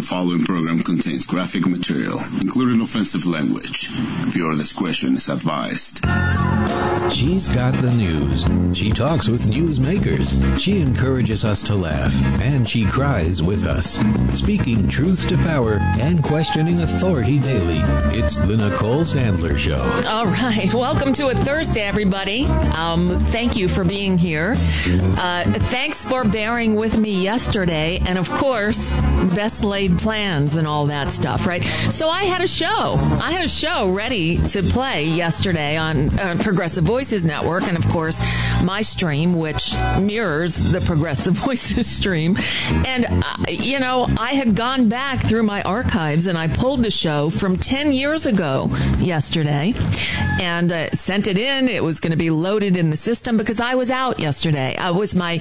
The following program contains graphic material, including offensive language. Viewer discretion is advised. She's got the news. She talks with newsmakers. She encourages us to laugh, and she cries with us. Speaking truth to power and questioning authority daily, it's the Nicole Sandler Show. All right. Welcome to a Thursday, everybody. Thank you for being here. Thanks for bearing with me yesterday, and of course, best laid plans and all that stuff, right? So I had a show ready to play yesterday on Progressive Voices Network, and of course, my stream, which mirrors the Progressive Voices stream. And, I had gone back through my archives, and I pulled the show from 10 years ago yesterday and sent it in. It was going to be loaded in the system because I was out yesterday. It was my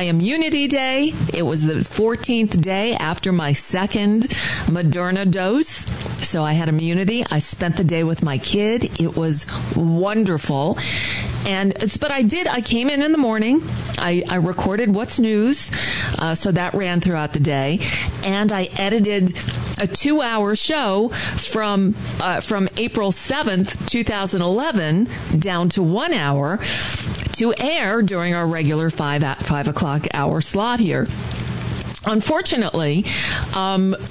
immunity day. It was the 14th day after my second Moderna dose. So I had immunity. I spent the day with my kid. It was wonderful. But I came in the morning. I recorded What's News. So that ran throughout the day. And I edited a 2-hour show from April 7th, 2011 down to 1 hour to air during our regular 5 o'clock hour slot here. Unfortunately, best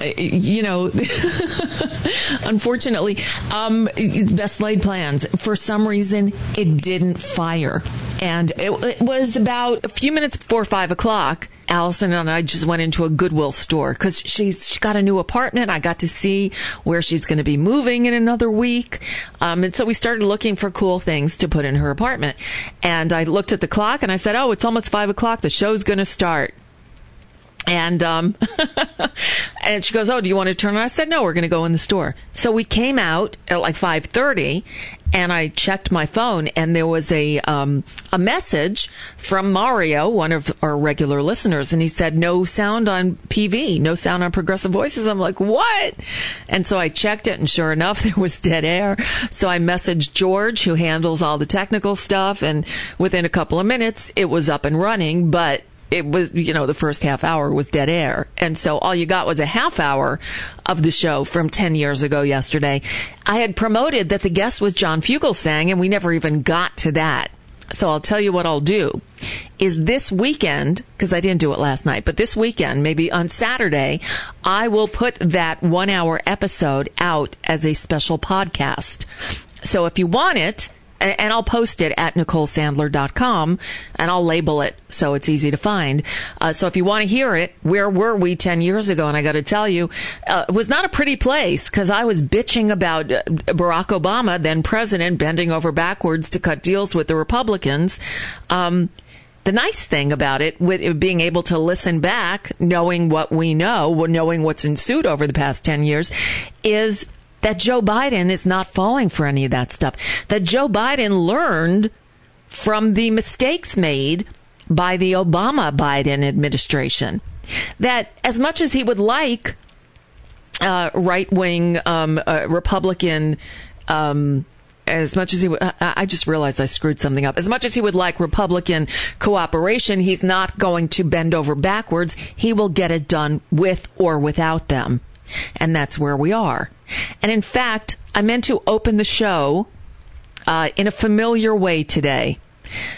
laid plans, for some reason, it didn't fire. And it was about a few minutes before 5 o'clock. Allison and I just went into a Goodwill store because she got a new apartment. I got to see where she's going to be moving in another week. And so we started looking for cool things to put in her apartment. And I looked at the clock and I said, it's almost 5 o'clock. The show's going to start. And and she goes, do you want to turn on? I said, no, we're going to go in the store. So we came out at like 5:30, and I checked my phone, and there was a message from Mario, one of our regular listeners, and he said, no sound on PV, no sound on Progressive Voices. I'm like, what? And so I checked it, and sure enough, there was dead air. So I messaged George, who handles all the technical stuff, and within a couple of minutes, it was up and running, but it was, the first half hour was dead air. And so all you got was a half hour of the show from 10 years ago yesterday. I had promoted that the guest was John Fugelsang, and we never even got to that. So I'll tell you what I'll do is this weekend, because I didn't do it last night, but this weekend, maybe on Saturday, I will put that 1 hour episode out as a special podcast. So if you want it, and I'll post it at NicoleSandler.com, and I'll label it so it's easy to find. So if you want to hear it, where were we 10 years ago? And I got to tell you, it was not a pretty place because I was bitching about Barack Obama, then president, bending over backwards to cut deals with the Republicans. The nice thing about it, with being able to listen back, knowing what we know, knowing what's ensued over the past 10 years, is that Joe Biden is not falling for any of that stuff. That Joe Biden learned from the mistakes made by the Obama-Biden administration. That as much as he would like right-wing Republican, as much as he would, I just realized I screwed something up. As much as he would like Republican cooperation, he's not going to bend over backwards. He will get it done with or without them. And that's where we are. And in fact, I meant to open the show in a familiar way today.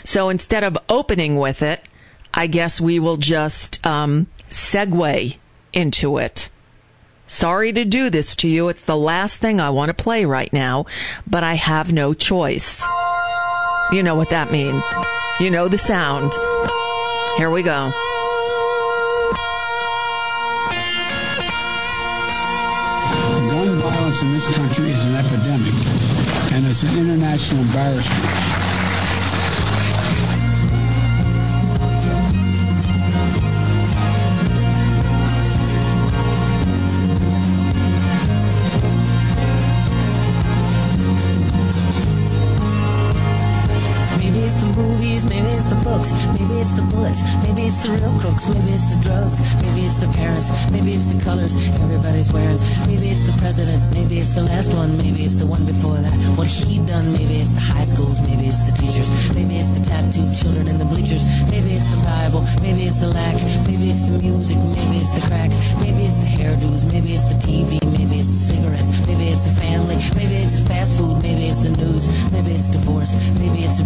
So instead of opening with it, I guess we will just segue into it. Sorry to do this to you. It's the last thing I want to play right now, but I have no choice. You know what that means. You know the sound. Here we go. In this country is an epidemic, and it's an international embarrassment. Maybe it's the movies, maybe it's the books, maybe it's the bullets, maybe it's the real crooks, maybe it's the drugs, maybe it's the parents, maybe it's the colors everybody's wearing, maybe it's the president, maybe it's the last one, maybe it's the one before that, what he done, maybe it's the high schools, maybe it's the teachers, maybe it's the tattooed children in the bleachers, maybe it's the Bible, maybe it's the lack, maybe it's the music, maybe it's the crack, maybe it's the hair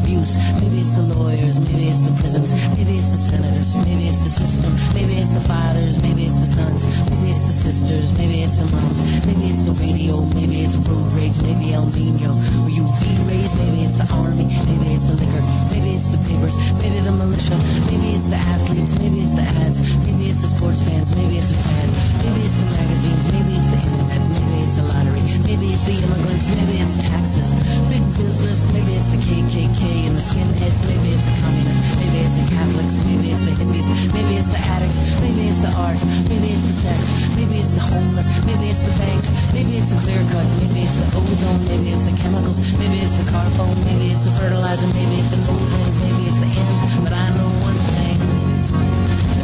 abuse. Maybe it's the lawyers, maybe it's the prisons, maybe it's the senators, maybe it's the system, maybe it's the fathers, maybe it's the sons, maybe it's the sisters, maybe it's the moms, maybe it's the radio, maybe it's road rage, maybe El Nino, where you V-raise, maybe it's the army, maybe it's the liquor, maybe it's the papers, maybe the militia, maybe it's the athletes, maybe it's the ads, maybe it's the sports fans, maybe it's a fan, maybe it's the magazines, maybe it's the internet, maybe it's the lottery, maybe it's the immigrants, maybe it's taxes, big business, maybe it's the KKK and the skinheads, maybe it's the communists, maybe it's the Catholics, maybe it's the hippies, maybe it's the addicts, maybe it's the arts, maybe it's the sex, maybe it's the homeless, maybe it's the banks, maybe it's the clear cut, maybe it's the ozone, maybe it's the chemicals, maybe it's the car phone, maybe it's the fertilizer, maybe it's the nose rings, maybe it's the ends, but I know one thing,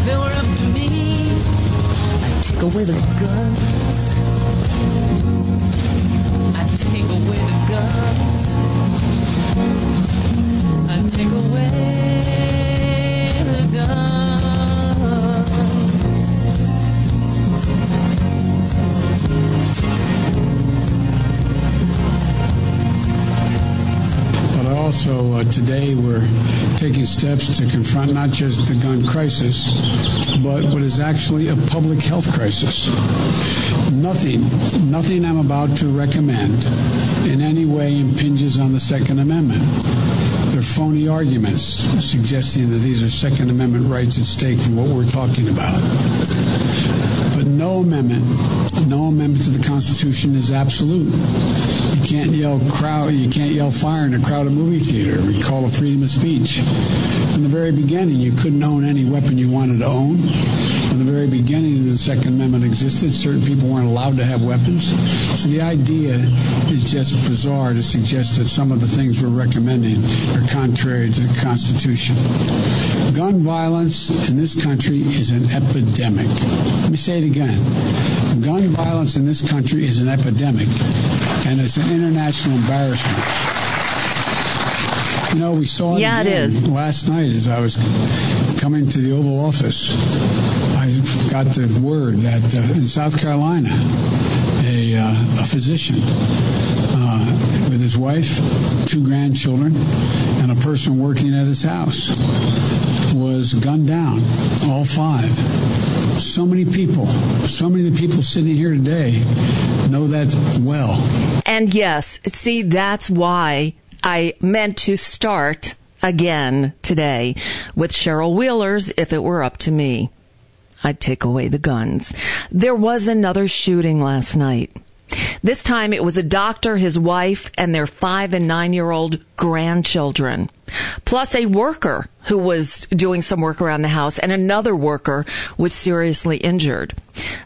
if it were up to me, I'd take away the guns. I take away the guns. I take away the guns. But also today we're taking steps to confront not just the gun crisis, but what is actually a public health crisis. Nothing I'm about to recommend in any way impinges on the Second Amendment. They're phony arguments suggesting that these are Second Amendment rights at stake from what we're talking about. But no amendment to the Constitution is absolute. You can't yell fire in a crowded movie theater. We call it freedom of speech. From the very beginning, you couldn't own any weapon you wanted to own. From the very beginning, the Second Amendment existed. Certain people weren't allowed to have weapons. So the idea is just bizarre to suggest that some of the things we're recommending are contrary to the Constitution. Gun violence in this country is an epidemic. Let me say it again. Gun violence in this country is an epidemic. And it's an international embarrassment. You know, we saw it last night as I was coming to the Oval Office. I got the word that in South Carolina, a physician with his wife, two grandchildren, and a person working at his house was gunned down, all five. So many of the people sitting here today know that well. And yes, see, that's why I meant to start again today with Cheryl Wheeler's If It Were Up to Me, I'd Take Away the Guns. There was another shooting last night. This time it was a doctor, his wife, and their 5- and 9-year-old grandchildren, plus a worker who was doing some work around the house, and another worker was seriously injured.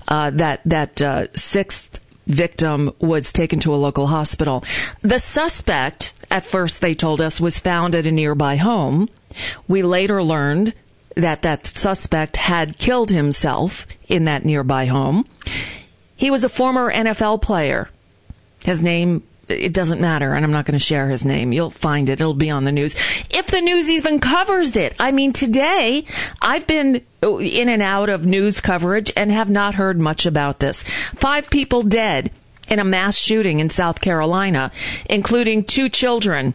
That sixth victim was taken to a local hospital. The suspect, at first they told us, was found at a nearby home. We later learned that suspect had killed himself in that nearby home. He was a former NFL player. His name, it doesn't matter, and I'm not going to share his name. You'll find it. It'll be on the news, if the news even covers it. I mean, today, I've been in and out of news coverage and have not heard much about this. 5 people dead in a mass shooting in South Carolina, including 2 children.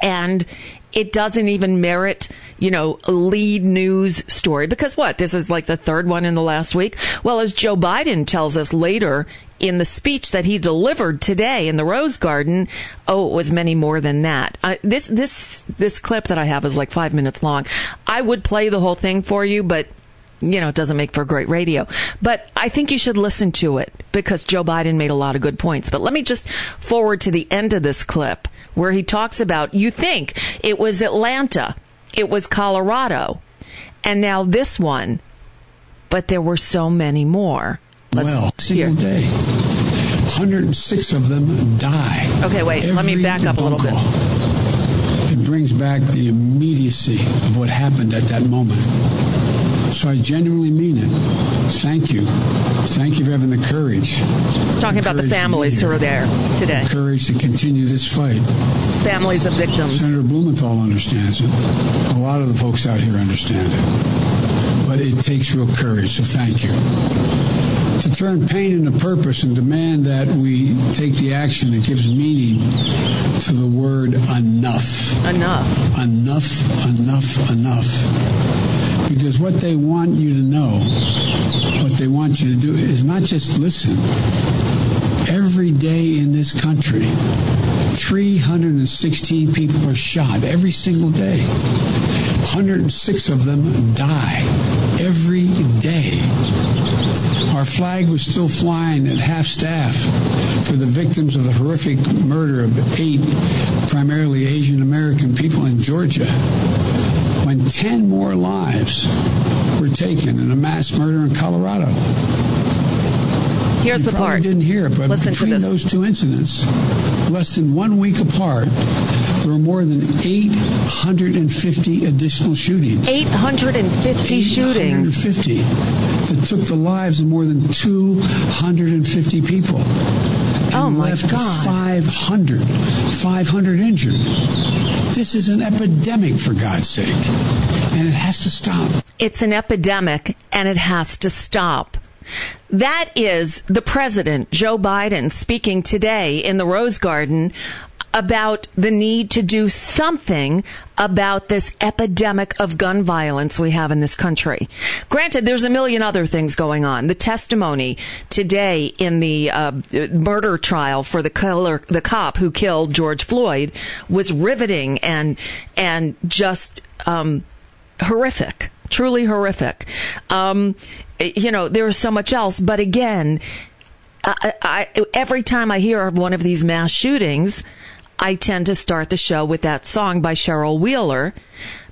And it doesn't even merit, a lead news story. Because what? This is like the third one in the last week. Well, as Joe Biden tells us later in the speech that he delivered today in the Rose Garden, it was many more than that. This clip that I have is like 5 minutes long. I would play the whole thing for you, but it doesn't make for great radio. But I think you should listen to it because Joe Biden made a lot of good points. But let me just forward to the end of this clip where he talks about, you think it was Atlanta, it was Colorado, and now this one, but there were so many more. Single day, 106 of them die. Okay, wait, let me back up a little bit. It brings back the immediacy of what happened at that moment. So I genuinely mean it. Thank you. Thank you for having the courage. It's talking about the families who are there today. The courage to continue this fight. Families of victims. Senator Blumenthal understands it. A lot of the folks out here understand it. But it takes real courage, so thank you. To turn pain into purpose and demand that we take the action that gives meaning to the word enough. Enough. Enough, enough, enough. Because what they want you to know, what they want you to do is not just listen. Every day in this country, 316 people are shot every single day. 106 of them die every day. Our flag was still flying at half-staff for the victims of the horrific murder of 8 primarily Asian American people in Georgia, when 10 more lives were taken in a mass murder in Colorado. Here's the part. Didn't hear it, but between those two incidents, less than 1 week apart, there were more than 850 additional shootings. 850 shootings. 850 that took the lives of more than 250 people. And oh my left God. 500 injured. This is an epidemic, for God's sake, and it has to stop. It's an epidemic, and it has to stop. That is the president, Joe Biden, speaking today in the Rose Garden about the need to do something about this epidemic of gun violence we have in this country. Granted, there's a million other things going on. The testimony today in the murder trial for the cop who killed George Floyd was riveting and just horrific, truly horrific. You know, there is so much else, but again, I every time I hear of one of these mass shootings, I tend to start the show with that song by Cheryl Wheeler,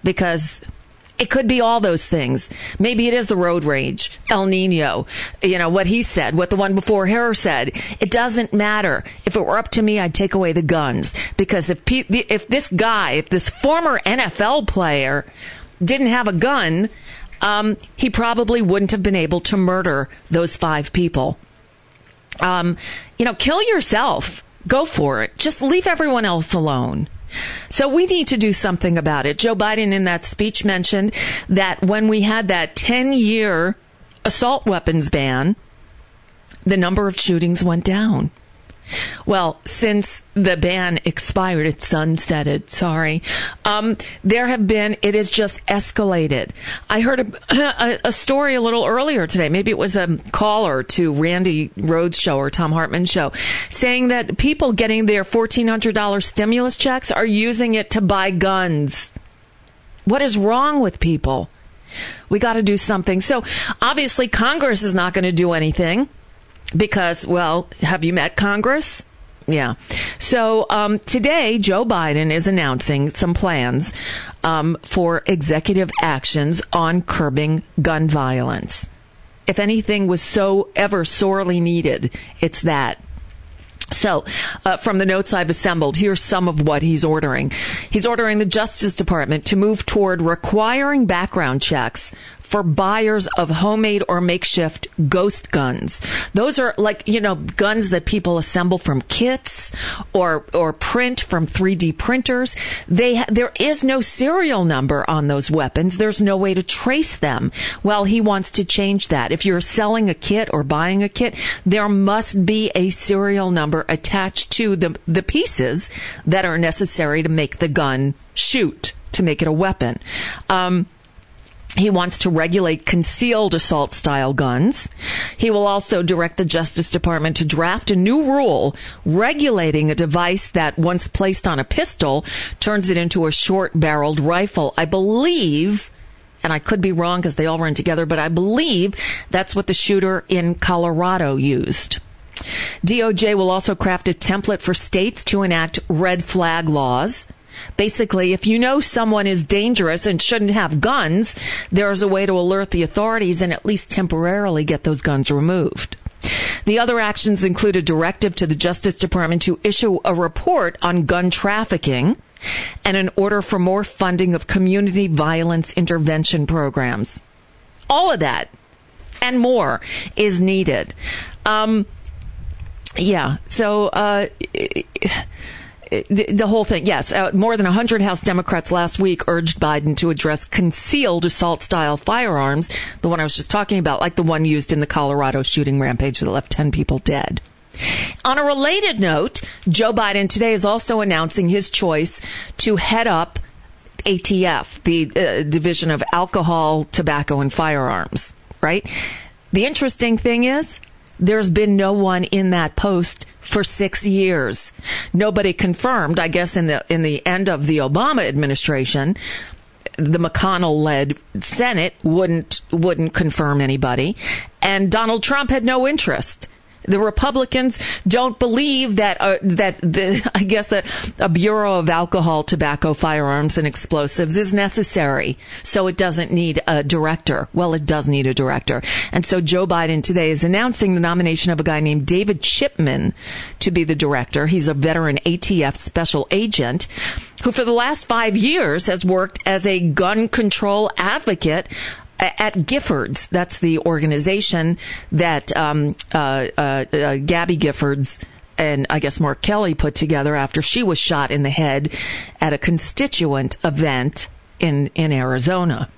because it could be all those things. Maybe it is the road rage, El Nino, you know, what he said, what the one before her said. It doesn't matter. If it were up to me, I'd take away the guns, because if this former NFL player didn't have a gun, he probably wouldn't have been able to murder those 5 people. You know, kill yourself. Go for it. Just leave everyone else alone. So we need to do something about it. Joe Biden in that speech mentioned that when we had that 10-year assault weapons ban, the number of shootings went down. Well, since the ban expired, it sunsetted, sorry, there have been, it has just escalated. I heard a story a little earlier today, maybe it was a caller to Randy Rhodes' show or Tom Hartman's show, saying that people getting their $1,400 stimulus checks are using it to buy guns. What is wrong with people? We got to do something. So obviously Congress is not going to do anything. Because, well, have you met Congress? Yeah. So today, Joe Biden is announcing some plans for executive actions on curbing gun violence. If anything was so ever sorely needed, it's that. So from the notes I've assembled, here's some of what he's ordering. He's ordering the Justice Department to move toward requiring background checks for buyers of homemade or makeshift ghost guns. Those are like, you know, guns that people assemble from kits or print from 3D printers. There is no serial number on those weapons. There's no way to trace them. Well, he wants to change that. If you're selling a kit or buying a kit, there must be a serial number attached to the pieces that are necessary to make the gun shoot, to make it a weapon. He wants to regulate concealed assault-style guns. He will also direct the Justice Department to draft a new rule regulating a device that, once placed on a pistol, turns it into a short-barreled rifle. I believe, and I could be wrong because they all run together, but I believe that's what the shooter in Colorado used. DOJ will also craft a template for states to enact red flag laws. Basically, if you know someone is dangerous and shouldn't have guns, there is a way to alert the authorities and at least temporarily get those guns removed. The other actions include a directive to the Justice Department to issue a report on gun trafficking and an order for more funding of community violence intervention programs. All of that and more is needed. the whole thing, yes. More than 100 House Democrats last week urged Biden to address concealed assault-style firearms, the one I was just talking about, like the one used in the Colorado shooting rampage that left 10 people dead. On a related note, Joe Biden today is also announcing his choice to head up ATF, the Division of Alcohol, Tobacco, and Firearms, right? The interesting thing is there's been no one in that post for 6 years. Nobody confirmed, I guess, in the end of the Obama administration. The McConnell-led Senate wouldn't confirm anybody, and Donald Trump had no interest. The Republicans don't believe that a Bureau of Alcohol, Tobacco, Firearms, and Explosives is necessary. So it doesn't need a director. Well, it does need a director. And so Joe Biden today is announcing the nomination of a guy named David Chipman to be the director. He's a veteran ATF special agent who for the last 5 years has worked as a gun control advocate at Giffords. That's the organization that Gabby Giffords and I guess Mark Kelly put together after she was shot in the head at a constituent event in Arizona.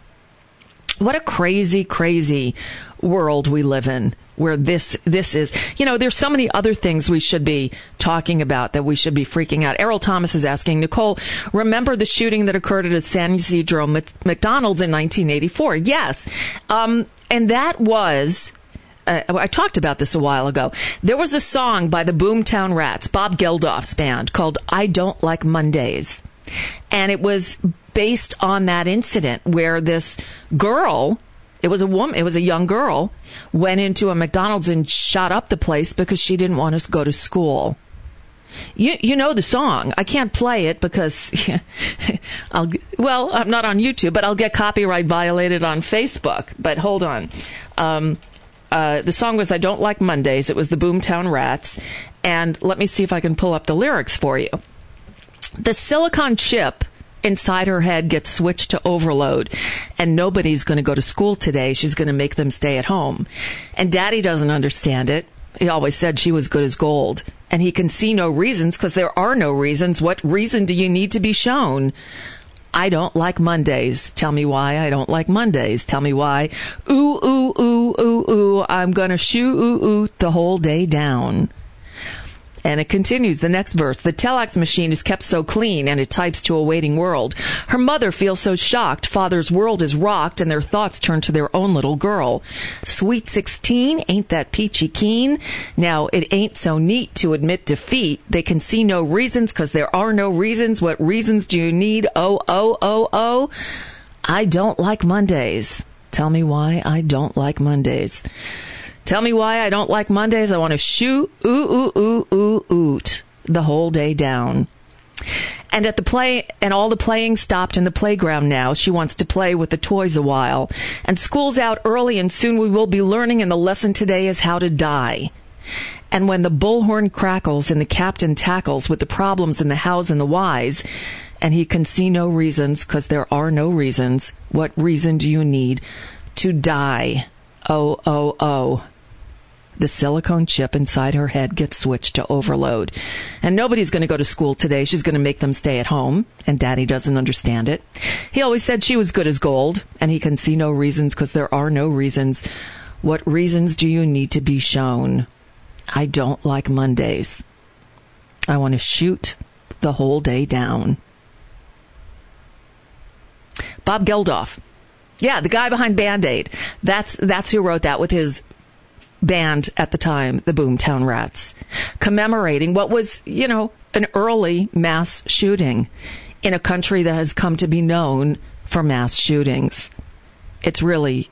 What a crazy, crazy world we live in, where this is. You know, there's so many other things we should be talking about, that we should be freaking out. Errol Thomas is asking, Nicole, remember the shooting that occurred at a San Ysidro McDonald's in 1984? Yes. And that was, I talked about this a while ago. There was a song by the Boomtown Rats, Bob Geldof's band, called I Don't Like Mondays. And it was based on that incident where this girl, it was a young girl, went into a McDonald's and shot up the place because she didn't want to go to school. You know the song. I can't play it because I'm not on YouTube, but I'll get copyright violated on Facebook. But hold on. The song was I Don't Like Mondays. It was the Boomtown Rats. And let me see if I can pull up the lyrics for you. The silicon chip inside her head gets switched to overload, and nobody's going to go to school today. She's going to make them stay at home. And Daddy doesn't understand it. He always said she was good as gold, and he can see no reasons because there are no reasons. What reason do you need to be shown? I don't like Mondays. Tell me why I don't like Mondays. Tell me why. Ooh, ooh, ooh, ooh, ooh. I'm going to shoo, ooh, ooh, the whole day down. And it continues, the next verse. The telex machine is kept so clean, and it types to a waiting world. Her mother feels so shocked. Father's world is rocked, and their thoughts turn to their own little girl. Sweet 16, ain't that peachy keen? Now, it ain't so neat to admit defeat. They can see no reasons, because there are no reasons. What reasons do you need? Oh, oh, oh, oh. I don't like Mondays. Tell me why I don't like Mondays. Tell me why I don't like Mondays. I want to shoot, ooh, ooh, ooh, ooh, oot, the whole day down. And at the play, and all the playing stopped in the playground now. She wants to play with the toys a while. And school's out early, and soon we will be learning, and the lesson today is how to die. And when the bullhorn crackles and the captain tackles with the problems and the hows and the whys, and he can see no reasons because there are no reasons, what reason do you need to die? Oh, oh, oh. The silicone chip inside her head gets switched to overload. And nobody's going to go to school today. She's going to make them stay at home. And Daddy doesn't understand it. He always said she was good as gold. And he can see no reasons because there are no reasons. What reasons do you need to be shown? I don't like Mondays. I want to shoot the whole day down. Bob Geldof. Yeah, the guy behind Band-Aid. That's who wrote that with his band at the time, the Boomtown Rats, commemorating what was, you know, an early mass shooting in a country that has come to be known for mass shootings. It's really,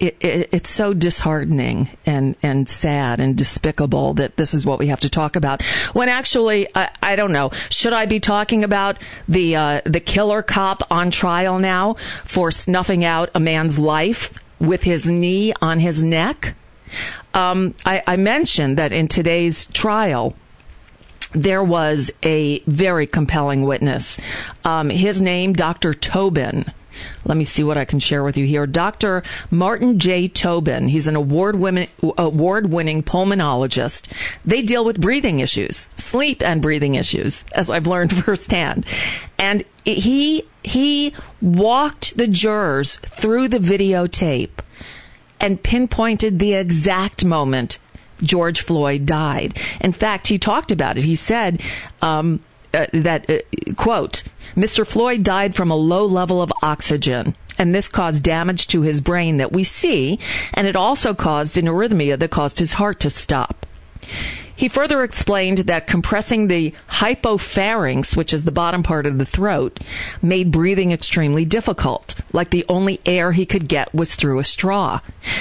it's so disheartening and sad and despicable that this is what we have to talk about. When actually, I don't know, should I be talking about the killer cop on trial now for snuffing out a man's life with his knee on his neck? I mentioned that in today's trial, there was a very compelling witness. His name, Dr. Tobin. Let me see what I can share with you here. Dr. Martin J. Tobin, he's an award-winning pulmonologist. They deal with breathing issues, sleep and breathing issues, as I've learned firsthand. And he walked the jurors through the videotape and pinpointed the exact moment George Floyd died. In fact, he talked about it. He said quote, Mr. Floyd died from a low level of oxygen, and this caused damage to his brain that we see, and it also caused an arrhythmia that caused his heart to stop. He further explained that compressing the hypopharynx, which is the bottom part of the throat, made breathing extremely difficult, like the only air he could get was through a straw.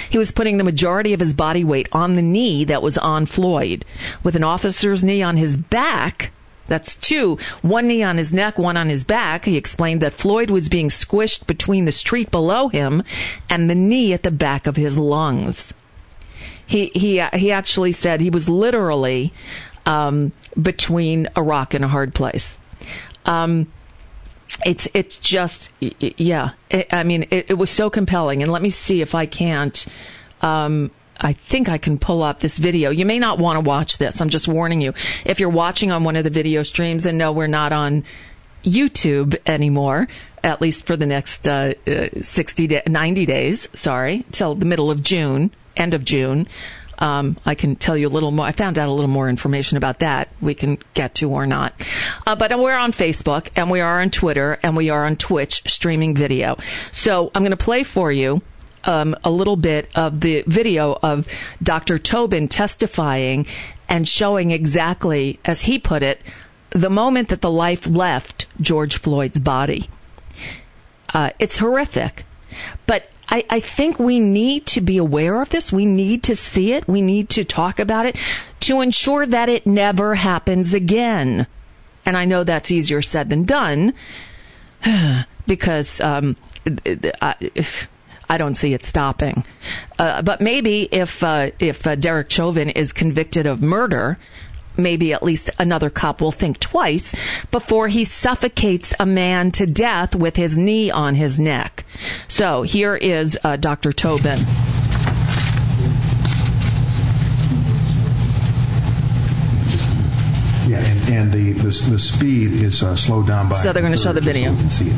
He was putting the majority of his body weight on the knee that was on Floyd, with an officer's knee on his back. That's two. One knee on his neck, one on his back. He explained that Floyd was being squished between the street below him and the knee at the back of his lungs. He actually said he was literally between a rock and a hard place. It's just, yeah. It was so compelling. And let me see if I can't. I think I can pull up this video. You may not want to watch this. I'm just warning you. If you're watching on one of the video streams, and no, we're not on YouTube anymore, at least for the next 90 days, till the middle of June, end of June. I can tell you a little more. I found out a little more information about that we can get to or not. But we're on Facebook, and we are on Twitter, and we are on Twitch streaming video. So I'm going to play for you a little bit of the video of Dr. Tobin testifying and showing exactly, as he put it, the moment that the life left George Floyd's body. It's horrific. But I think we need to be aware of this. We need to see it. We need to talk about it to ensure that it never happens again. And I know that's easier said than done because I don't see it stopping. But maybe if Derek Chauvin is convicted of murder, maybe at least another cop will think twice before he suffocates a man to death with his knee on his neck. So here is Dr. Tobin. Yeah, and the speed is slowed down by. So they're going to show the video. So you can see it.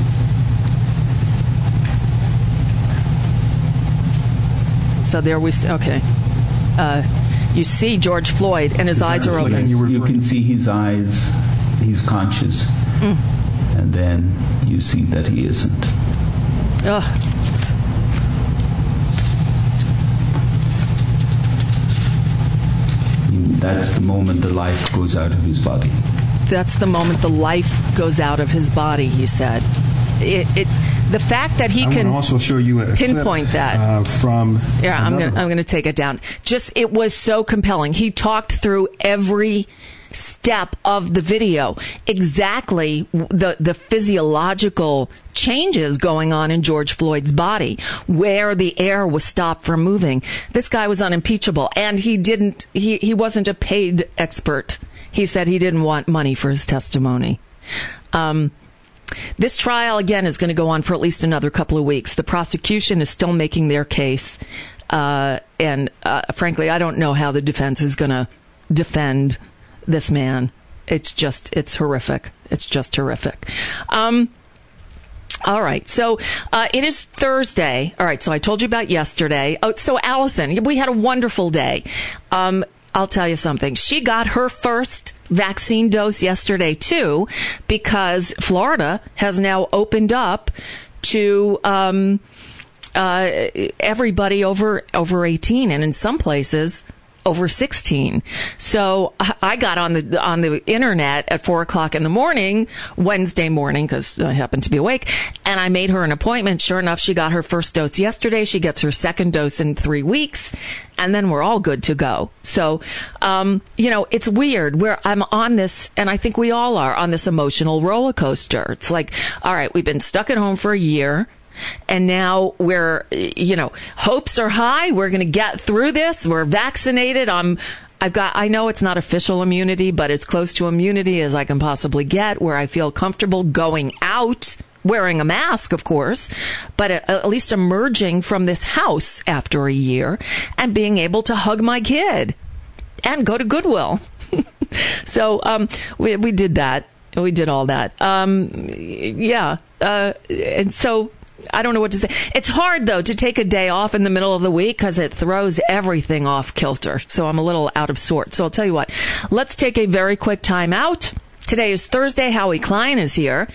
So there we see. Okay. You see George Floyd, and his eyes are open. You can see his eyes. He's conscious. Mm. And then you see that he isn't. Ugh. That's the moment the life goes out of his body. That's the moment the life goes out of his body, he said. The fact that he can also show you a pinpoint clip, that from I'm going to take it down. Just it was so compelling. He talked through every step of the video, exactly the physiological changes going on in George Floyd's body, where the air was stopped from moving. This guy was unimpeachable, and he wasn't a paid expert. He said he didn't want money for his testimony. This trial, again, is going to go on for at least another couple of weeks. The prosecution is still making their case. And frankly, I don't know how the defense is going to defend this man. It's horrific. It's just horrific. All right. So it is Thursday. All right. So I told you about yesterday. Oh, so Allison, we had a wonderful day. I'll tell you something. She got her first vaccine dose yesterday, too, because Florida has now opened up to everybody over 18, and in some places over 16. So I got on the internet at 4:00 in the morning, Wednesday morning, because I happened to be awake, and I made her an appointment. Sure enough, she got her first dose yesterday. She gets her second dose in 3 weeks, and then we're all good to go. So, it's weird where I'm on this, and I think we all are on this emotional roller coaster. It's like, all right, we've been stuck at home for a year. And now we're, hopes are high. We're going to get through this. We're vaccinated. I know it's not official immunity, but it's close to immunity as I can possibly get, where I feel comfortable going out wearing a mask, of course, but at least emerging from this house after a year and being able to hug my kid and go to Goodwill. So we did that. We did all that. And so I don't know what to say. It's hard, though, to take a day off in the middle of the week because it throws everything off kilter. So I'm a little out of sorts. So I'll tell you what. Let's take a very quick time out. Today is Thursday. Howie Klein is here.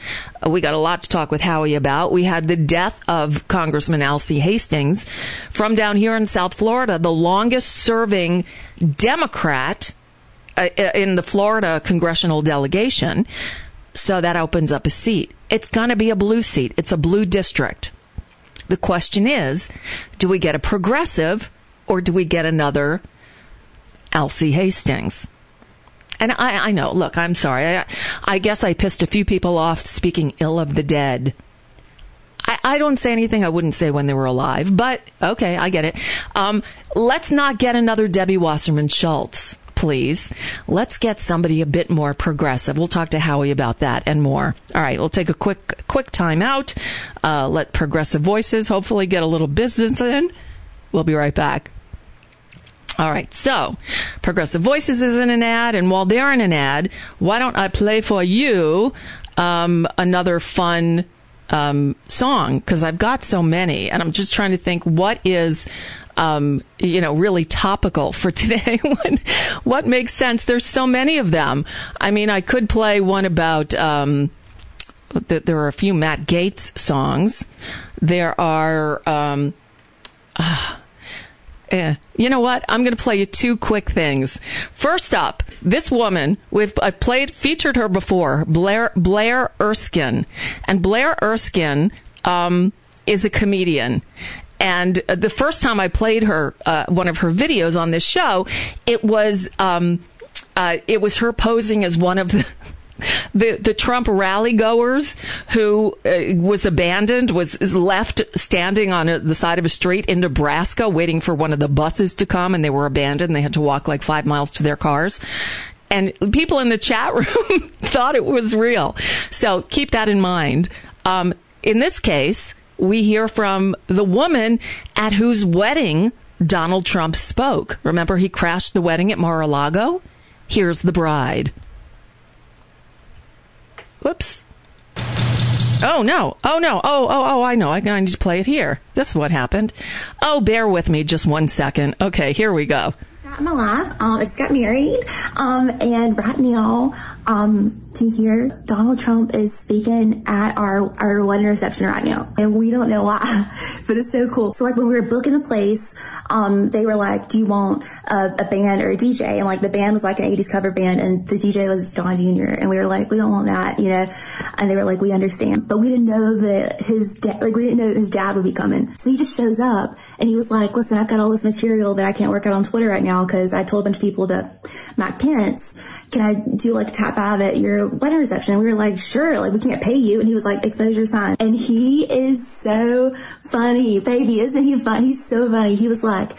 We got a lot to talk with Howie about. We had the death of Congressman Alcee Hastings from down here in South Florida, the longest serving Democrat in the Florida congressional delegation. So that opens up a seat. It's going to be a blue seat. It's a blue district. The question is, do we get a progressive or do we get another Alcee Hastings? And I know, look, I'm sorry. I guess I pissed a few people off speaking ill of the dead. I don't say anything I wouldn't say when they were alive, but okay, I get it. Let's not get another Debbie Wasserman Schultz, please. Let's get somebody a bit more progressive. We'll talk to Howie about that and more. All right, we'll take a quick time out. Let Progressive Voices hopefully get a little business in. We'll be right back. All right, so Progressive Voices is in an ad, and while they're in an ad, why don't I play for you another fun song? Because I've got so many, and I'm just trying to think what is, really topical for today. What makes sense? There's so many of them. I mean, I could play one about. There are a few Matt Gaetz songs. There are. You know what? I'm going to play you two quick things. First up, this woman, I've featured her before, Blair Erskine. And Blair Erskine is a comedian. And the first time I played her, one of her videos on this show, it was her posing as one of the Trump rally goers who was abandoned, is left standing on the side of a street in Nebraska waiting for one of the buses to come, and they were abandoned. They had to walk like 5 miles to their cars. And people in the chat room thought it was real. So keep that in mind. In this case, we hear from the woman at whose wedding Donald Trump spoke. Remember, he crashed the wedding at Mar-a-Lago? Here's the bride. Whoops. Oh, no. Oh, I know. I need to play it here. This is what happened. Oh, bear with me just 1 second. Okay, here we go. I'm alive. I just got married. And right now, to hear Donald Trump is speaking at our wedding reception right now. And we don't know why, but it's so cool. So, like, when we were booking the place, they were like, do you want a band or a DJ? And, like, the band was like an 80s cover band, and the DJ was Don Jr. And we were like, we don't want that, you know? And they were like, we understand. But we didn't know that we didn't know his dad would be coming. So he just shows up, and he was like, listen, I've got all this material that I can't work out on Twitter right now because I told a bunch of people to my parents, can I do, like, a tap out at your wedding reception? And we were like, sure, like, we can't pay you. And he was like, exposure sign. And he is so funny, baby. Isn't he funny? He's so funny. He was like,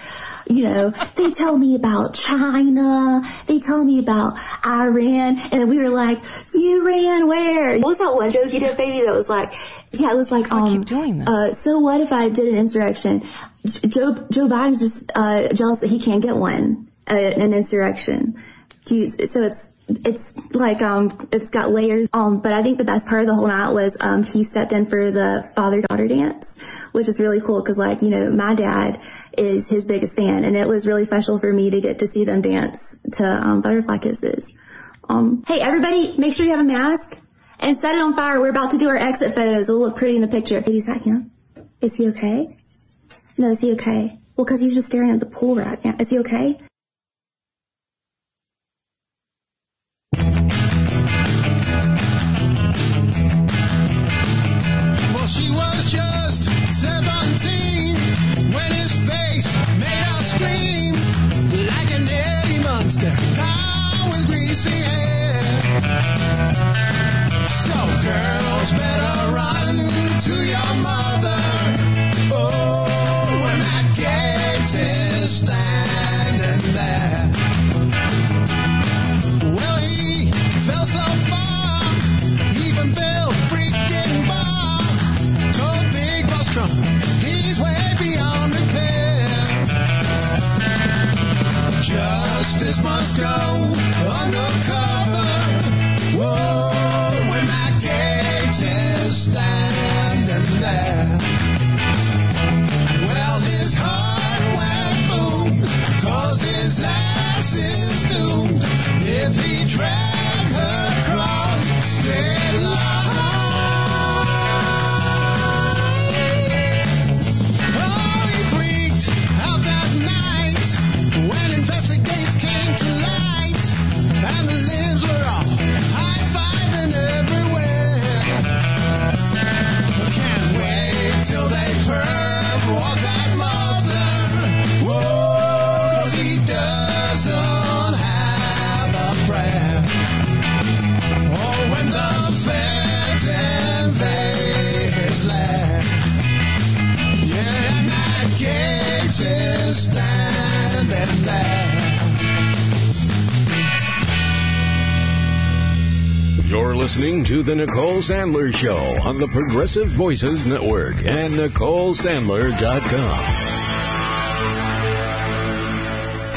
you know, they tell me about China, they tell me about Iran, and we were like, you ran where? What was that one joke you did, baby, that was like, yeah, it was like, I keep doing this. So what if I did an insurrection? Joe Biden's just jealous that he can't get one, an insurrection. So it's like, it's got layers. But I think the best part of the whole night was, he stepped in for the father-daughter dance, which is really cool because, like, you know, my dad is his biggest fan, and it was really special for me to get to see them dance to, Butterfly Kisses. Hey, everybody, make sure you have a mask and set it on fire. We're about to do our exit photos. It'll look pretty in the picture. Is that him? Is he okay? No, is he okay? Well, because he's just staring at the pool right now. Is he okay? Fell so far, even Bill freaking Bob This must go undercover. Whoa, when Matt Gaetz is standing there. Well, his heart went boom, 'cause his ass is doomed if he drag her across state line. You're listening to The Nicole Sandler Show on the Progressive Voices Network and NicoleSandler.com.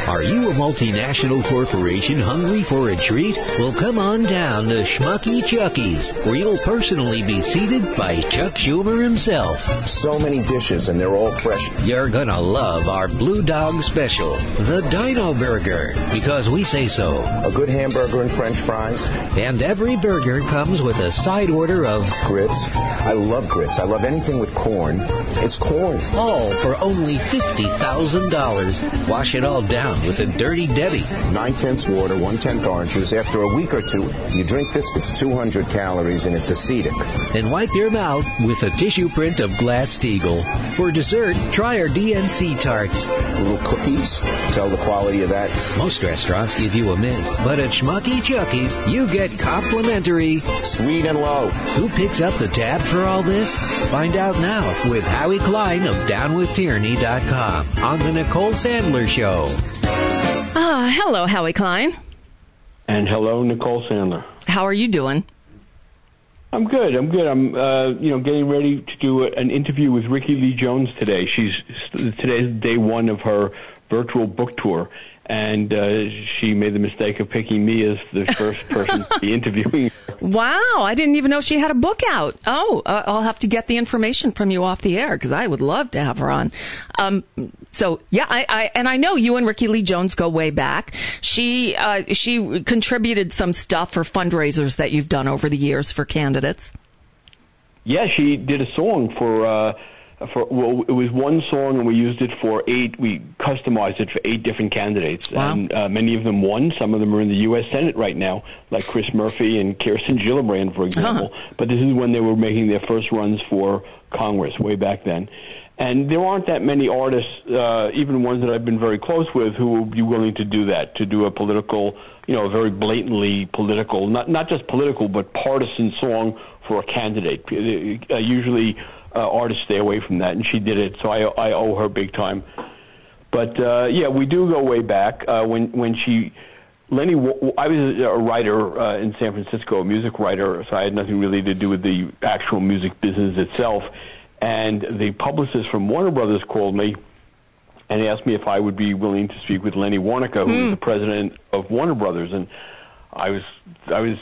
Are you a multinational corporation hungry for a treat? Well, come on down to Schmucky Chucky's, where you'll personally be seated by Chuck Schumer himself. So many dishes, and they're all fresh. You're going to love our Blue Dog Special, the Dino Burger, because we say so. A good hamburger and French fries. And every burger comes with a side order of... grits. I love grits. I love anything with corn. It's corn. All for only $50,000. Wash it all down with a Dirty Debbie. 9/10 water, 1/10 orange juice. After a week or two, you drink this, it's 200 calories, and it's acetic. And wipe your mouth with a tissue print of Glass-Steagall. For dessert, try our DNC tarts. Little cookies, tell the quality of that. Most restaurants give you a mint, but at Schmucky Chucky's, you get complimentary. Sweet and low. Who picks up the tab for all this? Find out now with Howie Klein of DownWithTyranny.com on The Nicole Sandler Show. Hello, Howie Klein. And hello, Nicole Sandler. How are you doing? I'm good. I'm getting ready to do an interview with Ricky Lee Jones today. Today's day one of her virtual book tour, and she made the mistake of picking me as the first person to be interviewing her. Wow, I didn't even know she had a book out. Oh, I'll have to get the information from you off the air, because I would love to have her on. I know you and Ricky Lee Jones go way back. She contributed some stuff for fundraisers that you've done over the years for candidates. Yeah, she did a song it was one song, and we used it for eight. We customized it for eight different candidates. Wow. And many of them won. Some of them are in the U.S. Senate right now, like Chris Murphy and Kirsten Gillibrand, for example. Uh-huh. But this is when they were making their first runs for Congress, way back then. And there aren't that many artists, even ones that I've been very close with, who will be willing to do that, to do a political, a very blatantly political, not just political, but partisan song for a candidate. Usually artists stay away from that, and she did it, so I owe her big time. But, we do go way back. I was a writer in San Francisco, a music writer, so I had nothing really to do with the actual music business itself. And the publicist from Warner Brothers called me and asked me if I would be willing to speak with Lenny Waronker, who is the president of Warner Brothers. And I was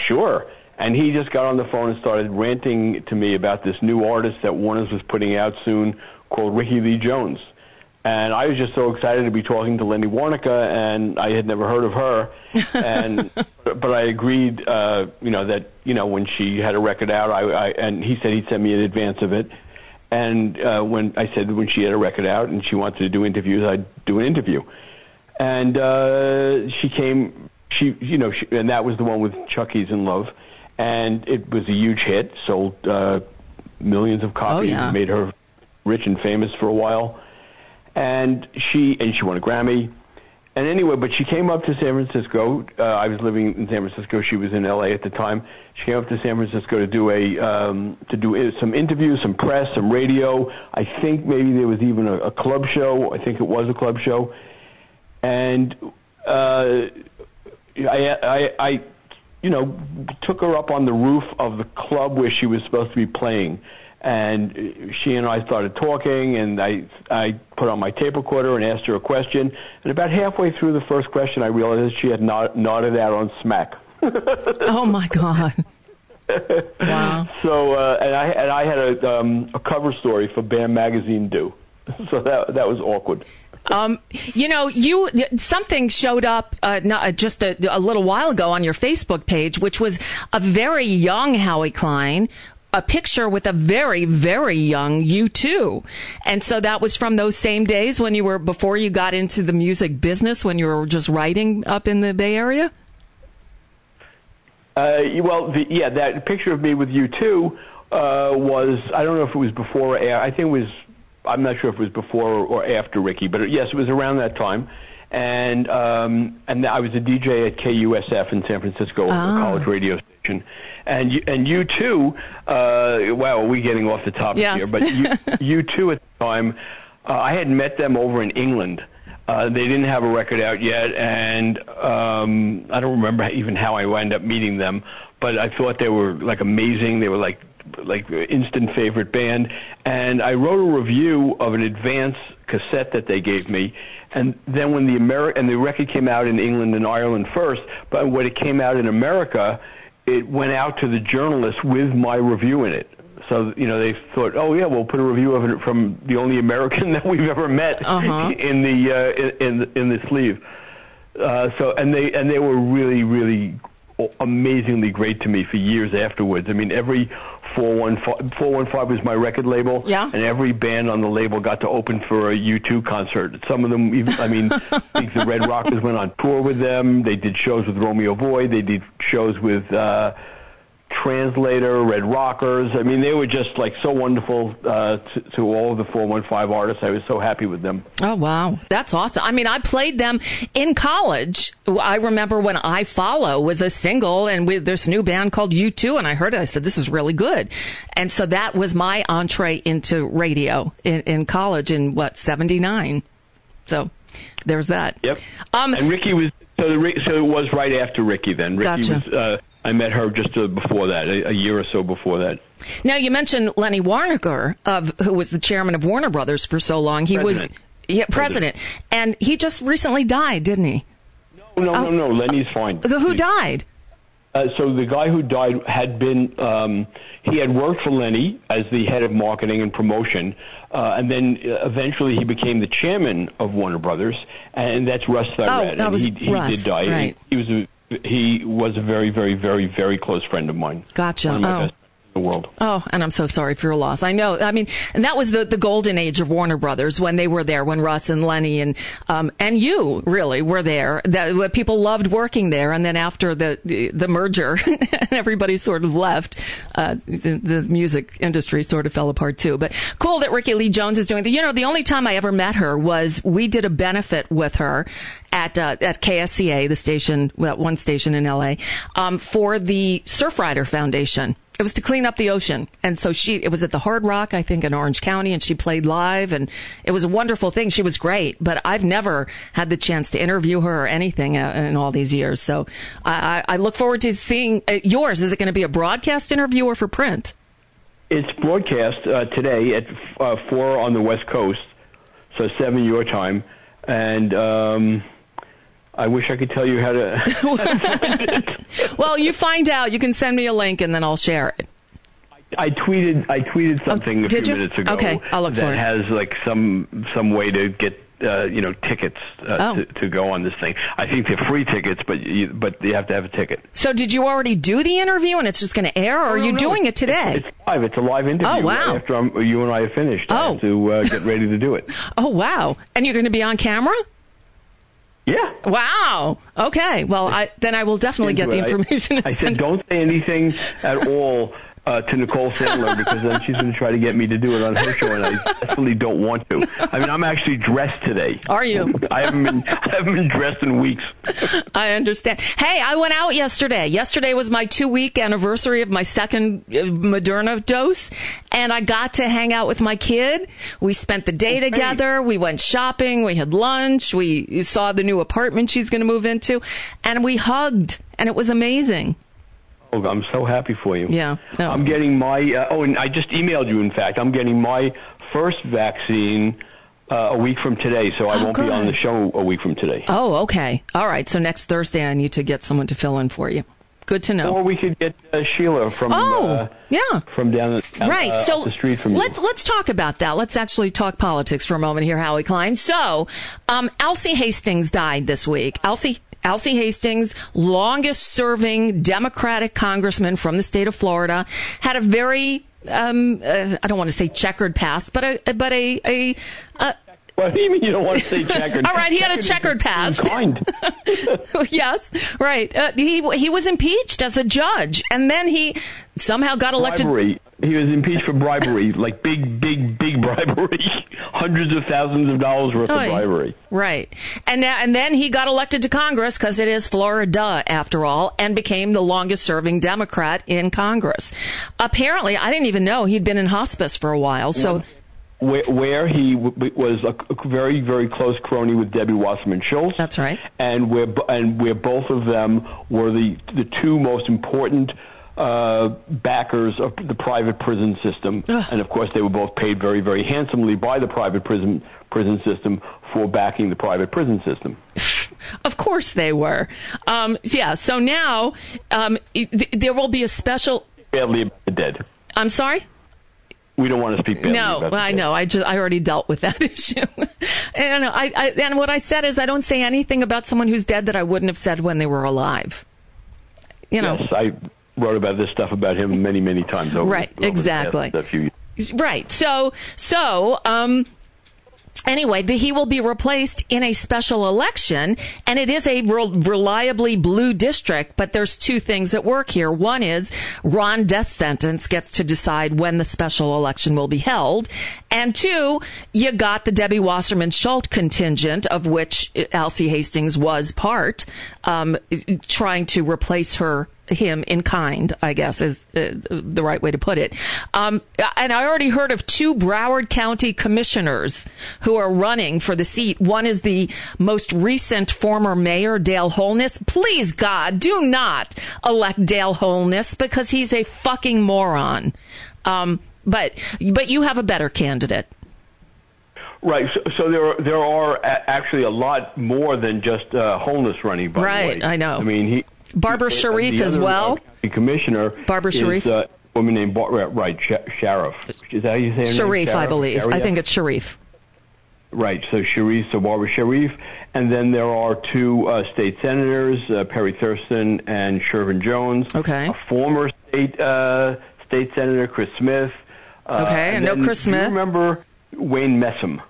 sure. And he just got on the phone and started ranting to me about this new artist that Warner's was putting out soon called Ricky Lee Jones. And I was just so excited to be talking to Lenny Waronker, and I had never heard of her. But I agreed, when she had a record out, and he said he'd send me in advance of it. And when she had a record out and she wanted to do interviews, I'd do an interview. And she came, and that was the one with Chucky's in Love, and it was a huge hit. Sold millions of copies. Oh, yeah. Made her rich and famous for a while. And she won a Grammy. And anyway, but she came up to San Francisco. I was living in San Francisco. She was in LA at the time. She came up to San Francisco to do some interviews, some press, some radio. I think maybe there was even a club show. I think it was a club show. And I took her up on the roof of the club where she was supposed to be playing. And she and I started talking, and I put on my tape recorder and asked her a question. And about halfway through the first question, I realized she had nodded out on smack. Oh, my God. Wow. So, and I had a cover story for BAM Magazine Do. So that was awkward. Something showed up just a little while ago on your Facebook page, which was a very young Howie Klein, a picture with a very, very young U2. And so that was from those same days when you were, before you got into the music business, when you were just writing up in the Bay Area? That picture of me with U2 was, I don't know if it was before or after, I think it was, I'm not sure if it was before or after Ricky, but yes, it was around that time. And I was a DJ at KUSF in San Francisco, a college radio station. And U2, wow, are we getting off the topic here? But U2 at the time, I had met them over in England. They didn't have a record out yet, and I don't remember even how I wound up meeting them, but I thought they were like amazing. They were like instant favorite band, and I wrote a review of an advance cassette that they gave me, and then when the record came out in England and Ireland first, but when it came out in America, it went out to the journalists with my review in it. So, they thought, oh, yeah, we'll put a review of it from the only American that we've ever met in the sleeve. So they were really, really amazingly great to me for years afterwards. I mean, every 415 was my record label, and every band on the label got to open for a U2 concert. Some of them, I think the Red Rockers went on tour with them. They did shows with Romeo Void. They did shows with Translator, Red Rockers. I mean, they were just like so wonderful to all of the 415 artists. I was so happy with them. Oh, wow. That's awesome. I mean, I played them in college. I remember when I Follow was a single, and with this new band called U2, and I heard it. I said, this is really good. And so that was my entree into radio in college in, 79. So there's that. Yep. And Ricky was, so it was right after Ricky then. Ricky gotcha. Was... I met her just before that, a year or so before that. Now, you mentioned Lenny Waronker, who was the chairman of Warner Brothers for so long. He was president. And he just recently died, didn't he? No. Lenny's fine. Who died? So the guy who died had been, he had worked for Lenny as the head of marketing and promotion, and then eventually he became the chairman of Warner Brothers, and that's Russ Thyrett. He did die. Right. He was a very, very, very, very close friend of mine. Gotcha. One of my best in the world. Oh, and I'm so sorry for your loss. I know. I mean, and that was the golden age of Warner Brothers when they were there, when Russ and Lenny and you really were there. That people loved working there. And then after the merger, everybody sort of left. The music industry sort of fell apart too. But cool that Ricky Lee Jones is doing that. The only time I ever met her was we did a benefit with her at KSCA, the station, that one station in LA, for the Surfrider Foundation. It was to clean up the ocean. And so it was at the Hard Rock, I think, in Orange County, and she played live, and it was a wonderful thing. She was great, but I've never had the chance to interview her or anything in all these years. So I look forward to seeing yours. Is it going to be a broadcast interview or for print? It's broadcast today at 4 on the West Coast, so 7 your time. And... I wish I could tell you how to find it. Well, you find out. You can send me a link, and then I'll share it. I tweeted something a few minutes ago. Okay, I'll look for it. That has like some way to get tickets to go on this thing. I think they're free tickets, but you have to have a ticket. So did you already do the interview, and it's just going to air, or are you doing it today? It's live. It's a live interview. Oh, wow. Right after you and I have finished. I have to get ready to do it. Oh, wow. And you're going to be on camera? Yeah. Wow. Okay. Well, I will definitely get the information. I said don't say anything at all to Nicole Sandler, because then she's going to try to get me to do it on her show, and I definitely don't want to. I mean, I'm actually dressed today. Are you? I haven't been dressed in weeks. I understand. Hey, I went out yesterday. Yesterday was my 2-week anniversary of my second Moderna dose, and I got to hang out with my kid. We spent the day together. We went shopping. We had lunch. We saw the new apartment she's going to move into, and we hugged, and it was amazing. Oh, I'm so happy for you. Yeah. No. I'm getting my, and I just emailed you, in fact. I'm getting my first vaccine a week from today, so I won't be on the show a week from today. Oh, okay. All right. So next Thursday I need to get someone to fill in for you. Good to know. Or we could get Sheila from from down right. So the street from let's talk about that. Let's actually talk politics for a moment here, Howie Klein. So, Alcee Hastings died this week. Alcee Hastings, longest-serving Democratic congressman from the state of Florida, had a very I don't want to say checkered past, but What do you mean you don't want to say checkered? All right, he had a checkered past. Yes, right. He was impeached as a judge, and then he somehow got elected. Bribery. He was impeached for bribery, like big bribery, hundreds of thousands of dollars worth of bribery. Right, and then he got elected to Congress because it is Florida after all, and became the longest-serving Democrat in Congress. Apparently, I didn't even know he'd been in hospice for a while. So. Yeah. Where he was a very, very close crony with Debbie Wasserman Schultz. That's right. And where both of them were the two most important backers of the private prison system. Ugh. And, of course, they were both paid very, very handsomely by the private prison system for backing the private prison system. Of course they were. So now there will be a special... Badly about the dead. I'm sorry? We don't want to speak badly about that. No, I know. I already dealt with that issue. And what I said is I don't say anything about someone who's dead that I wouldn't have said when they were alive. You know. Yes, I wrote about this stuff about him many times over. Right, exactly. Over the past few years. Right. So anyway, but he will be replaced in a special election, and it is a reliably blue district, but there's two things at work here. One is Ron DeSantis gets to decide when the special election will be held, and two, you got the Debbie Wasserman Schultz contingent, of which Alcee Hastings was part, trying to replace him in kind, I guess, is the right way to put it. And I already heard of two Broward County commissioners who are running for the seat. One is the most recent former mayor, Dale Holness. Please, God, do not elect Dale Holness because he's a fucking moron. But you have a better candidate. Right. So there are actually a lot more than just Holness running, by the way. Right, I know. I mean, Barbara Sharief as well. The commissioner is a woman named Sharief. Is that how you say her name? Sharief, I believe. Sharief? I think it's Sharief. Right, so Barbara Sharief. And then there are two state senators, Perry Thurston and Shervin Jones. Okay. A former state senator, Chris Smith. Okay, I know Chris Smith. Do you remember Wayne Messam?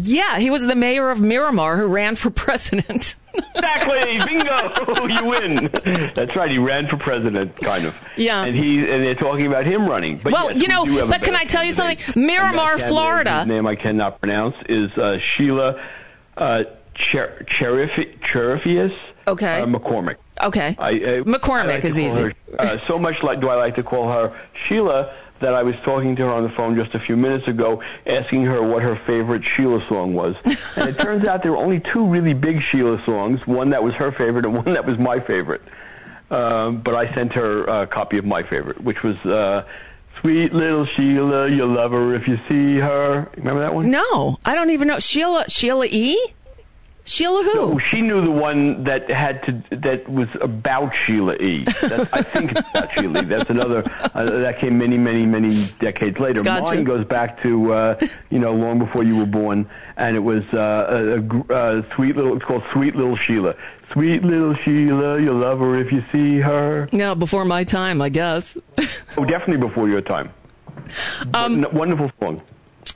Yeah, he was the mayor of Miramar who ran for president. Exactly, bingo, you win. That's right, he ran for president, kind of. Yeah. And they're talking about him running. But well, yes, you know, but can I tell you something? Miramar, Florida. His name I cannot pronounce is Sheila Cherifius McCormick. Okay, McCormick like is easy. Her, so much do I like to call her Sheila that I was talking to her on the phone just a few minutes ago, asking her what her favorite Sheila song was. And it turns out there were only two really big Sheila songs, one that was her favorite and one that was my favorite. But I sent her a copy of my favorite, which was Sweet Little Sheila, You'll Love Her If You See Her. Remember that one? No, I don't even know. Sheila E.? Sheila who? So she knew the one that that was about Sheila E. I think it's about Sheila E. That's another that came many decades later. Gotcha. Mine goes back to long before you were born, and it was it's called Sweet Little Sheila. Sweet little Sheila, you'll love her if you see her. No, before my time, I guess. Oh, definitely before your time. Wonderful song.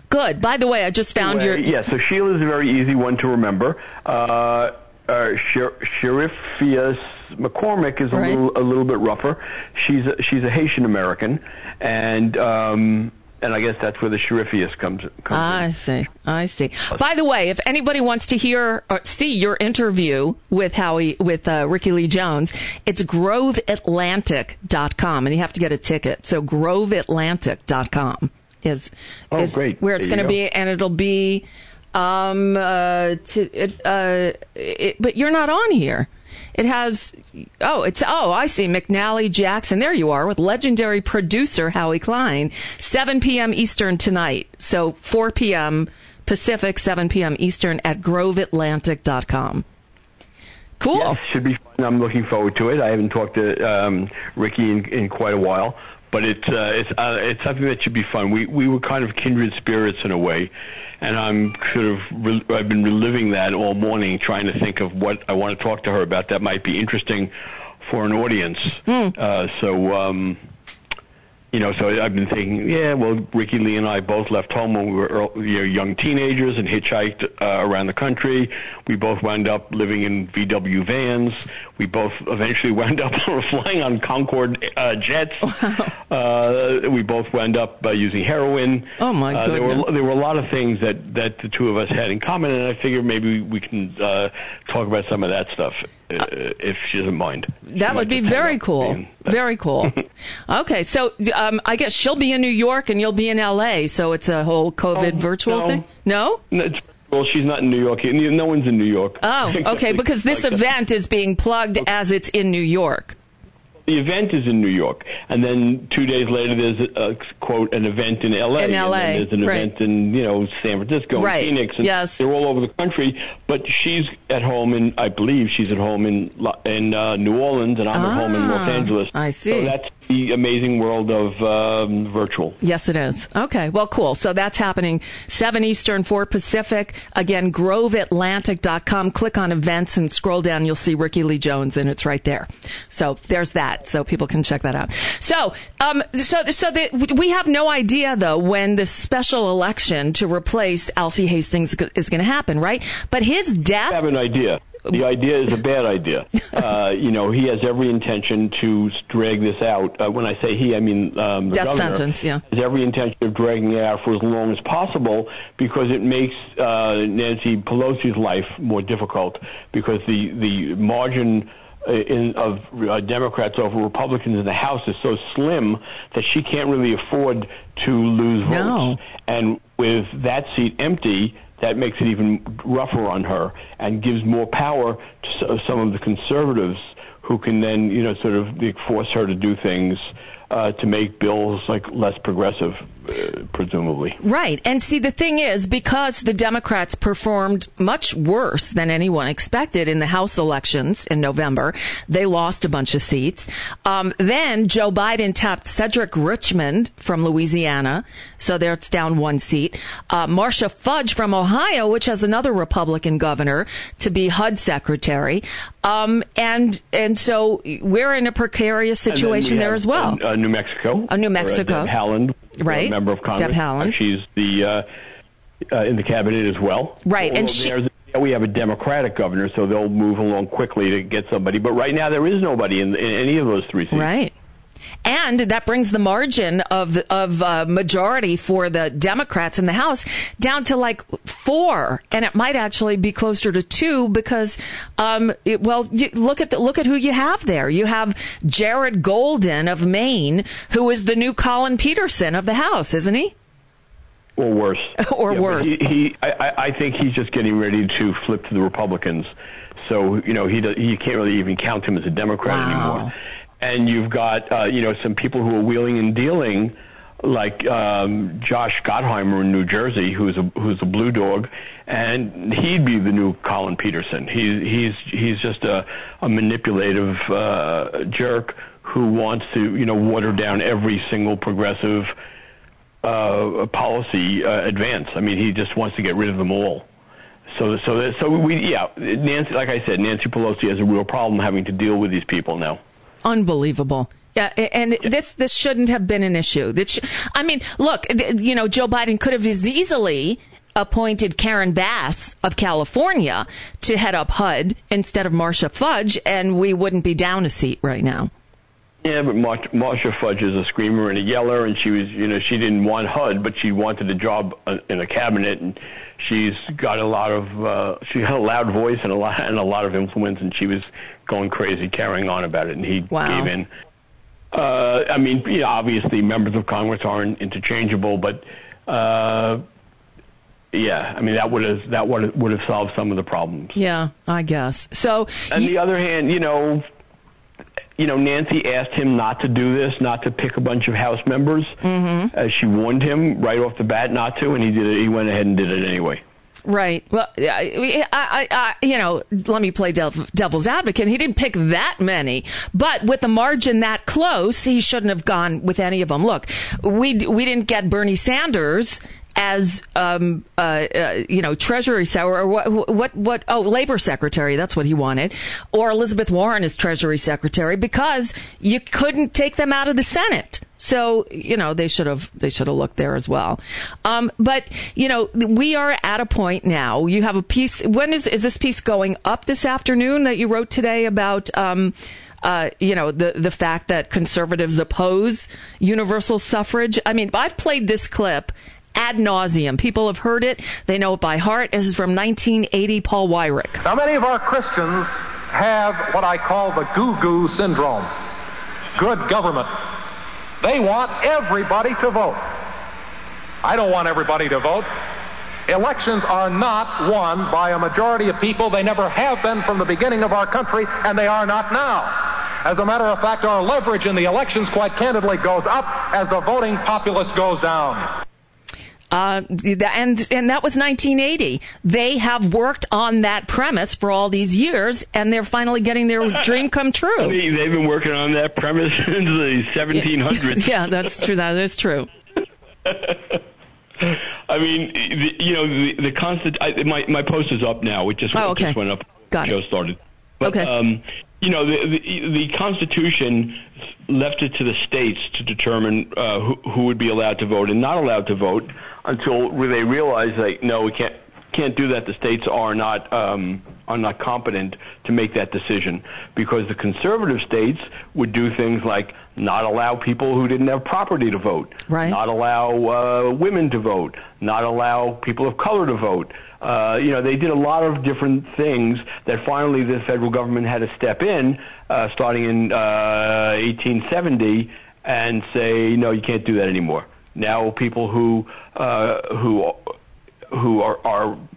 Good. By the way, I just found Yeah, so Sheila is a very easy one to remember. Sherifius McCormick is a little bit rougher. She's a Haitian American, and I guess that's where the Sherifius comes in. I see. By the way, if anybody wants to hear or see your interview with Howie with Ricky Lee Jones, it's GroveAtlantic.com, and you have to get a ticket. So GroveAtlantic.com. is where it's going to be, and it'll be But you're not on here. It has, I see, McNally, Jackson. There you are with legendary producer Howie Klein, 7 p.m. Eastern tonight. So 4 p.m. Pacific, 7 p.m. Eastern at GroveAtlantic.com. Cool. Yes, should be fun. I'm looking forward to it. I haven't talked to Ricky in quite a while, but it's something that should be fun. We were kind of kindred spirits in a way. And I'm sort of I've been reliving that all morning, trying to think of what I want to talk to her about that might be interesting for an audience. So I've been thinking, Ricky Lee and I both left home when we were young teenagers and hitchhiked around the country. We both wound up living in VW vans. We both eventually wound up flying on Concorde jets. Wow. We both wound up using heroin. Oh, my goodness. There were a lot of things that the two of us had in common, and I figured maybe we can talk about some of that stuff. If she doesn't mind. That would be very cool. Very cool. Okay, so I guess she'll be in New York and you'll be in L.A., so it's a whole COVID virtual thing? No, it's virtual. She's not in New York. No one's in New York. Oh, okay, because this event is being plugged as it's in New York. The event is in New York, and then 2 days later there's, quote, an event in L.A. And then there's an event in, San Francisco and Phoenix. And they're all over the country, but she's at home in, I believe she's at home in New Orleans, and I'm at home in Los Angeles. I see. So that's the amazing world of virtual. Yes, it is. Okay, well, cool. So that's happening 7 Eastern, 4 Pacific. Again, GroveAtlantic.com. Click on events and scroll down. You'll see Ricky Lee Jones, and it's right there. So there's that. So people can check that out. So, we have no idea though when this special election to replace Alcee Hastings is going to happen, right? But his death. I have an idea. The idea is a bad idea. He has every intention to drag this out. When I say he, I mean the governor. Death sentence, yeah. Has every intention of dragging it out for as long as possible because it makes Nancy Pelosi's life more difficult because the margin of Democrats over Republicans in the House is so slim that she can't really afford to lose votes. No. And with that seat empty, that makes it even rougher on her and gives more power to some of the conservatives who can then, sort of force her to do things to make bills less progressive, presumably. Right. And see, the thing is, because the Democrats performed much worse than anyone expected in the House elections in November, they lost a bunch of seats. Then Joe Biden tapped Cedric Richmond from Louisiana. So there it's down one seat. Marsha Fudge from Ohio, which has another Republican governor, to be HUD secretary. And so we're in a precarious situation there as well. New Mexico. New Mexico. Deb Haaland, right? Member of Congress. Deb Haaland. She's the in the cabinet as well. Right, and we have a Democratic governor, so they'll move along quickly to get somebody. But right now, there is nobody in any of those three seats. Right. And that brings the margin of majority for the Democrats in the House down to 4, and it might actually be closer to 2 because, look at who you have there. You have Jared Golden of Maine, who is the new Colin Peterson of the House, isn't he? Or worse. I think he's just getting ready to flip to the Republicans, so you can't really even count him as a Democrat anymore. And you've got, some people who are wheeling and dealing, like Josh Gottheimer in New Jersey, who's a blue dog, and he'd be the new Colin Peterson. He's just a manipulative jerk who wants to, water down every single progressive policy advance. I mean, he just wants to get rid of them all. So Nancy, like I said, Nancy Pelosi has a real problem having to deal with these people now. Unbelievable. Yeah, and this shouldn't have been an issue. Joe Biden could have as easily appointed Karen Bass of California to head up HUD instead of Marsha Fudge, and we wouldn't be down a seat right now. Yeah, but Marsha Fudge is a screamer and a yeller, and she was, she didn't want HUD, but she wanted a job in a cabinet, and she's got she had a loud voice and a lot of influence, and she was going crazy carrying on about it, and he gave in. Obviously members of Congress aren't interchangeable, but Yeah, I mean, that would have solved some of the problems. Yeah, I guess. So on the other hand, you know, Nancy asked him not to do this, not to pick a bunch of House members. Mm-hmm. She warned him right off the bat not to, and he did it. He went ahead and did it anyway. Right. Well, let me play devil's advocate. He didn't pick that many, but with a margin that close, he shouldn't have gone with any of them. Look, we didn't get Bernie Sanders as Treasury Secretary, or Labor Secretary, that's what he wanted, or Elizabeth Warren as Treasury Secretary, because you couldn't take them out of the Senate. So, they should have looked there as well. But we are at a point now. You have a piece. When is this piece going up this afternoon that you wrote today about, the fact that conservatives oppose universal suffrage? I mean, I've played this clip ad nauseum. People have heard it. They know it by heart. This is from 1980, Paul Weyrich. How many of our Christians have what I call the goo-goo syndrome? Good government. They want everybody to vote. I don't want everybody to vote. Elections are not won by a majority of people. They never have been from the beginning of our country, and they are not now. As a matter of fact, our leverage in the elections quite candidly goes up as the voting populace goes down. And that was 1980. They have worked on that premise for all these years, and they're finally getting their dream come true. I mean, they've been working on that premise since the 1700s. Yeah, that's true. That is true. I mean, the constant. My post is up now. It just went up. Got the show started. But, okay. The Constitution left it to the states to determine who would be allowed to vote and not allowed to vote until they realized that no, we can't do that. The states are not competent to make that decision, because the conservative states would do things like not allow people who didn't have property to vote, right. Not allow women to vote, not allow people of color to vote. They did a lot of different things that finally the federal government had to step in, starting in 1870, and say, no, you can't do that anymore. Now people who are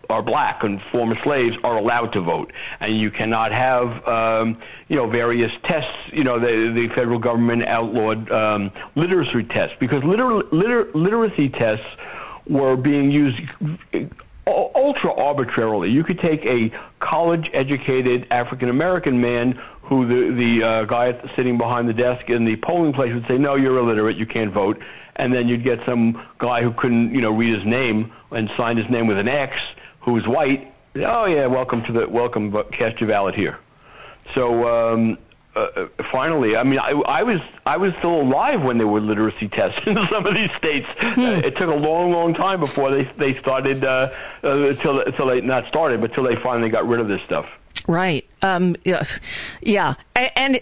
black and former slaves are allowed to vote, and you cannot have various tests. The federal government outlawed literacy tests, because literacy tests were being used ultra arbitrarily. You could take a college-educated African American man who the guy sitting behind the desk in the polling place would say, "No, you're illiterate. You can't vote." And then you'd get some guy who couldn't, read his name and signed his name with an X, who was white. Oh yeah, welcome, but cast your ballot here. So finally, I mean, I was still alive when there were literacy tests in some of these states. It took a long, long time before they started till they finally got rid of this stuff. Right. Yeah. And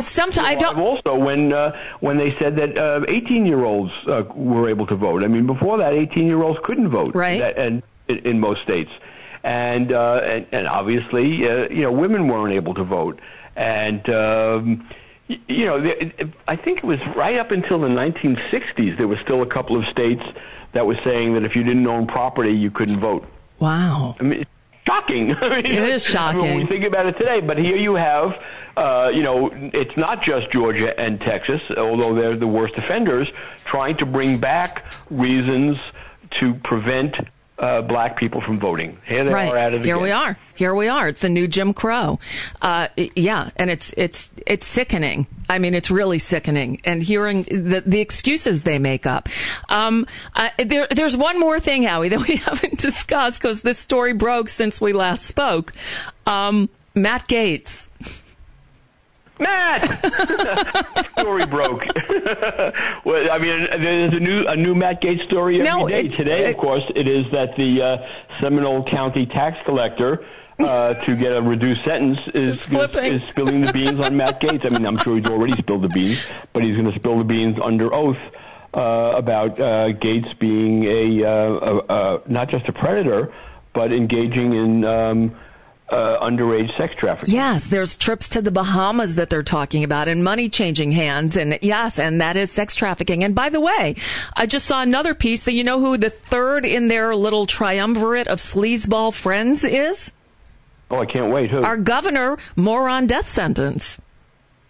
sometimes I don't. Also, when they said that 18-year-olds were able to vote. I mean, before that, 18-year-olds couldn't vote. Right. And in most states, and obviously, women weren't able to vote. And I think it was right up until the 1960s there was still a couple of states that were saying that if you didn't own property, you couldn't vote. Wow. I mean, shocking. I mean, it is shocking. When we think about it today, but here you have, it's not just Georgia and Texas, although they're the worst offenders, trying to bring back reasons to prevent black people from voting. Here they right. are at it again. Here we are. Here we are. It's the new Jim Crow. And it's sickening. I mean, it's really sickening. And hearing the excuses they make up. There's one more thing, Howie, that we haven't discussed, because this story broke since we last spoke. Matt Gaetz. Matt, story broke. Well, I mean, there's a new Matt Gaetz story every day. Today, of course, it is that the Seminole County tax collector to get a reduced sentence is spilling the beans on Matt Gaetz. I mean, I'm sure he's already spilled the beans, but he's going to spill the beans under oath about Gaetz being not just a predator, but engaging in underage sex trafficking. Yes, there's trips to the Bahamas that they're talking about and money changing hands. And yes, and that is sex trafficking. And by the way, I just saw another piece that you know who the third in their little triumvirate of sleazeball friends is? Oh, I can't wait. Who? Our governor, moron death sentence.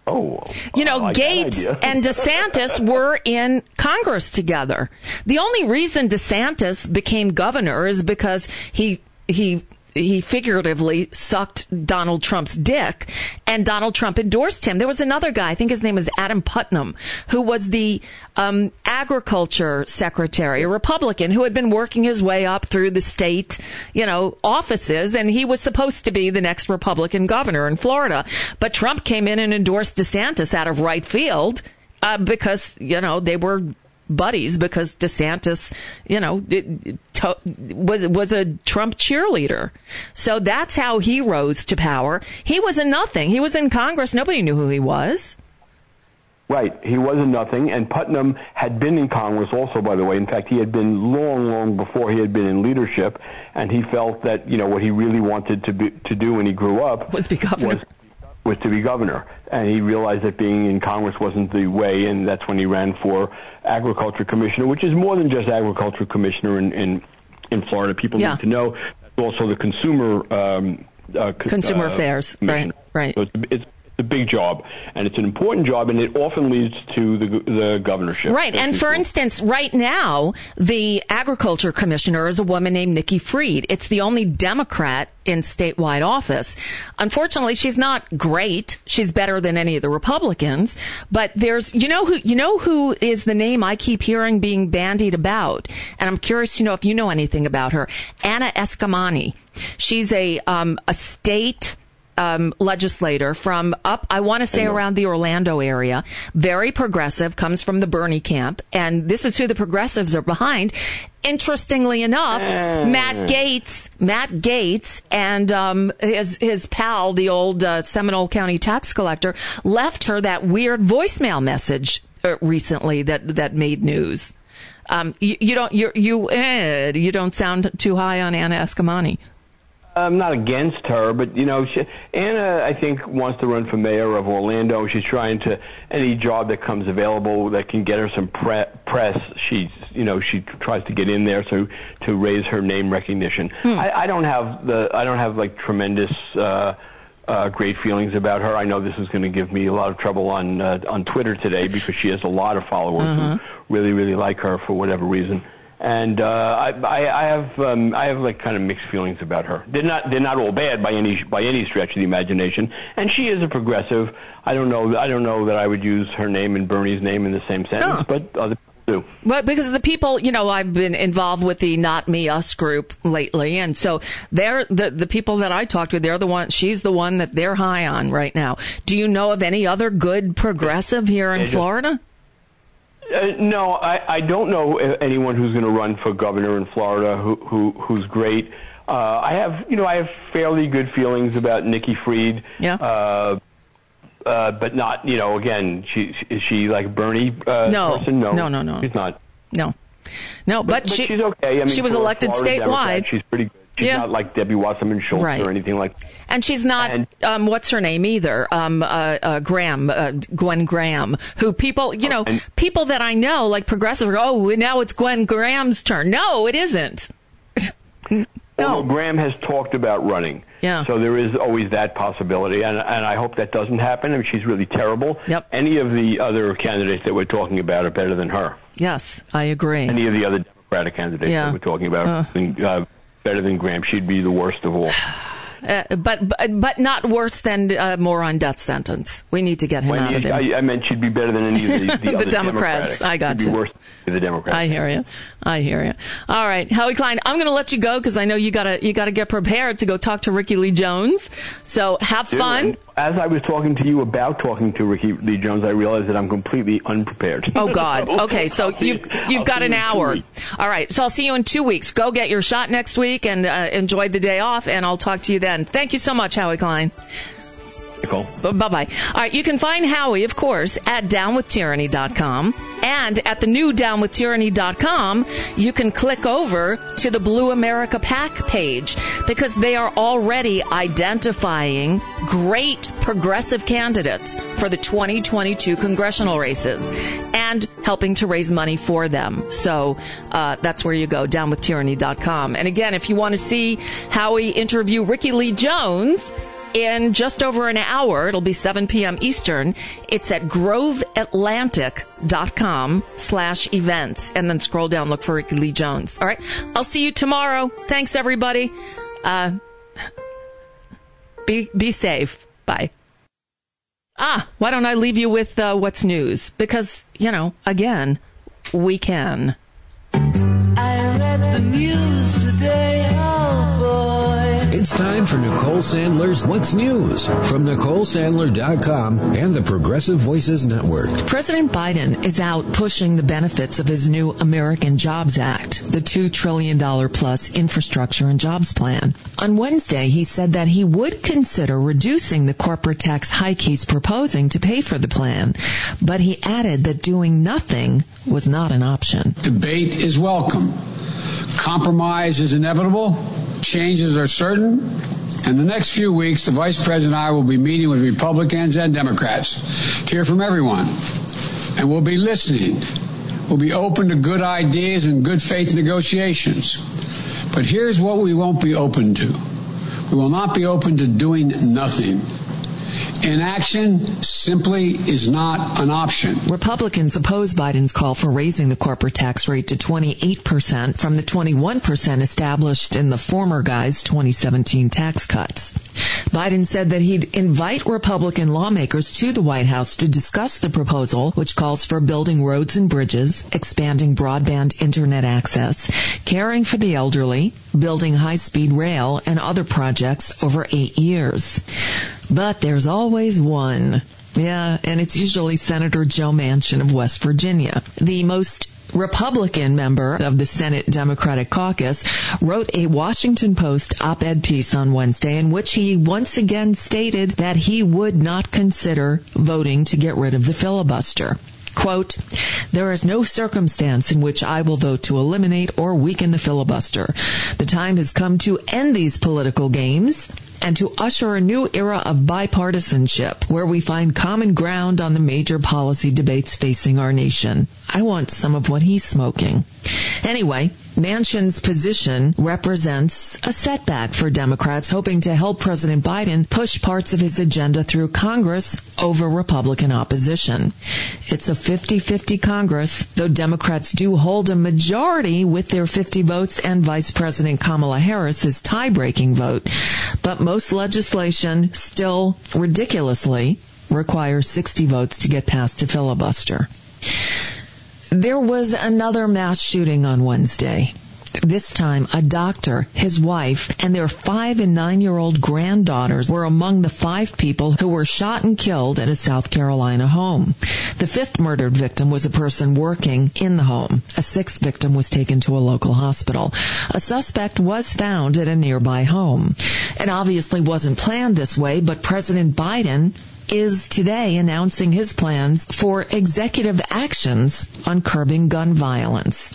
Oh, you know, like Gates and DeSantis were in Congress together. The only reason DeSantis became governor is because he figuratively sucked Donald Trump's dick, and Donald Trump endorsed him. There was another guy, I think his name is Adam Putnam, who was the agriculture secretary, a Republican who had been working his way up through the state, you know, offices, and he was supposed to be the next Republican governor in Florida. But Trump came in and endorsed DeSantis out of right field because, you know, they were buddies, because DeSantis, you know, was a Trump cheerleader. So that's how he rose to power. He was a nothing. He was in Congress. Nobody knew who he was. Right. He was a nothing. And Putnam had been in Congress also, by the way. In fact, he had been long before he had been in leadership. And he felt that, you know, what he really wanted to do when he grew up was be governor. Was to be governor, and he realized that being in Congress wasn't the way, and that's when he ran for agriculture commissioner, which is more than just agriculture commissioner in Florida. People need to know that's also the consumer affairs. Right. So it's a big job, and it's an important job, and it often leads to the governorship. Right, and for instance, right now, the agriculture commissioner is a woman named Nikki Fried. It's the only Democrat in statewide office. Unfortunately, she's not great. She's better than any of the Republicans, but there's, you know who is the name I keep hearing being bandied about, and I'm curious to know if you know anything about her. Anna Eskamani. She's a state legislator from up, I want to say around the Orlando area, very progressive, comes from the Bernie camp, and this is who the progressives are behind. Interestingly enough, Matt Gaetz and his pal, the old Seminole County tax collector, left her that weird voicemail message recently that made news. You don't sound too high on Anna Eskamani. I'm not against her, but, you know, Anna, I think, wants to run for mayor of Orlando. She's trying to, any job that comes available that can get her some press, she tries to get in there to raise her name recognition. I don't have tremendous great feelings about her. I know this is going to give me a lot of trouble on Twitter today because she has a lot of followers who really, really like her for whatever reason. And I have like kind of mixed feelings about her. They're not all bad by any stretch of the imagination. And she is a progressive. I don't know that I would use her name and Bernie's name in the same sentence, but other people do. But because the people, you know, I've been involved with the Not Me Us group lately, and so they're the people that I talked to. They're the one. She's the one that they're high on right now. Do you know of any other good progressive here in Florida? No, I don't know anyone who's going to run for governor in Florida who's great. I have fairly good feelings about Nikki Fried. Yeah. But not, again, is she like Bernie person? No. She's not. No, but she's okay. I mean, she was elected statewide. Democrat, she's pretty good. She's not like Debbie Wasserman Schultz or anything like that. And she's not, what's her name either? Gwen Graham, who people, people that I know, like progressive, now it's Gwen Graham's turn. No, it isn't. No. Although Graham has talked about running. Yeah. So there is always that possibility, and I hope that doesn't happen. I mean, she's really terrible. Yep. Any of the other candidates that we're talking about are better than her. Yes, I agree. Any of the other Democratic candidates that we're talking about better than Graham. She'd be the worst of all. But not worse than moron death sentence. We need to get him out of there. I meant she'd be better than any of the other Democrats. I got you. She'd be worse than the Democrats. I hear you. All right, Howie Klein, I'm going to let you go because I know you got to get prepared to go talk to Ricky Lee Jones. So have fun. As I was talking to you about talking to Ricky Lee Jones, I realized that I'm completely unprepared. Oh, God. Okay, so you've got an hour. All right, so I'll see you in 2 weeks. Go get your shot next week and enjoy the day off, and I'll talk to you then. Thank you so much, Howie Klein. Nicole. Bye-bye. All right, you can find Howie, of course, at DownWithTyranny.com. And at the new DownWithTyranny.com, you can click over to the Blue America PAC page, because they are already identifying great progressive candidates for the 2022 congressional races and helping to raise money for them. So that's where you go, DownWithTyranny.com. And again, if you want to see Howie interview Ricky Lee Jones in just over an hour, it'll be 7 p.m. Eastern. It's at GroveAtlantic.com/events. And then scroll down, look for Ricky Lee Jones. All right. I'll see you tomorrow. Thanks, everybody. Be safe. Bye. Why don't I leave you with what's news? Because, you know, again, we can. I read the news today. It's time for Nicole Sandler's What's News from NicoleSandler.com and the Progressive Voices Network. President Biden is out pushing the benefits of his new American Jobs Act, the $2 trillion plus infrastructure and jobs plan. On Wednesday, he said that he would consider reducing the corporate tax hike he's proposing to pay for the plan. But he added that doing nothing was not an option. Debate is welcome. Compromise is inevitable. Changes are certain. In the next few weeks, the Vice President and I will be meeting with Republicans and Democrats to hear from everyone. And we'll be listening. We'll be open to good ideas and good faith negotiations. But here's what we won't be open to. We will not be open to doing nothing. Inaction simply is not an option. Republicans oppose Biden's call for raising the corporate tax rate to 28% from the 21% established in the former guy's 2017 tax cuts. Biden said that he'd invite Republican lawmakers to the White House to discuss the proposal, which calls for building roads and bridges, expanding broadband internet access, caring for the elderly, building high-speed rail, and other projects over 8 years. But there's always one. Yeah, and it's usually Senator Joe Manchin of West Virginia. The most Republican member of the Senate Democratic Caucus wrote a Washington Post op-ed piece on Wednesday in which he once again stated that he would not consider voting to get rid of the filibuster. Quote, "There is no circumstance in which I will vote to eliminate or weaken the filibuster. The time has come to end these political games and to usher a new era of bipartisanship where we find common ground on the major policy debates facing our nation." I want some of what he's smoking. Anyway, Manchin's position represents a setback for Democrats hoping to help President Biden push parts of his agenda through Congress over Republican opposition. It's a 50-50 Congress, though Democrats do hold a majority with their 50 votes and Vice President Kamala Harris's tie-breaking vote. But most legislation still ridiculously requires 60 votes to get past a filibuster. There was another mass shooting on Wednesday. This time, a doctor, his wife, and their 5- and 9-year-old granddaughters were among the 5 people who were shot and killed at a South Carolina home. The 5th murdered victim was a person working in the home. A 6th victim was taken to a local hospital. A suspect was found at a nearby home. It obviously wasn't planned this way, but President Biden is today announcing his plans for executive actions on curbing gun violence.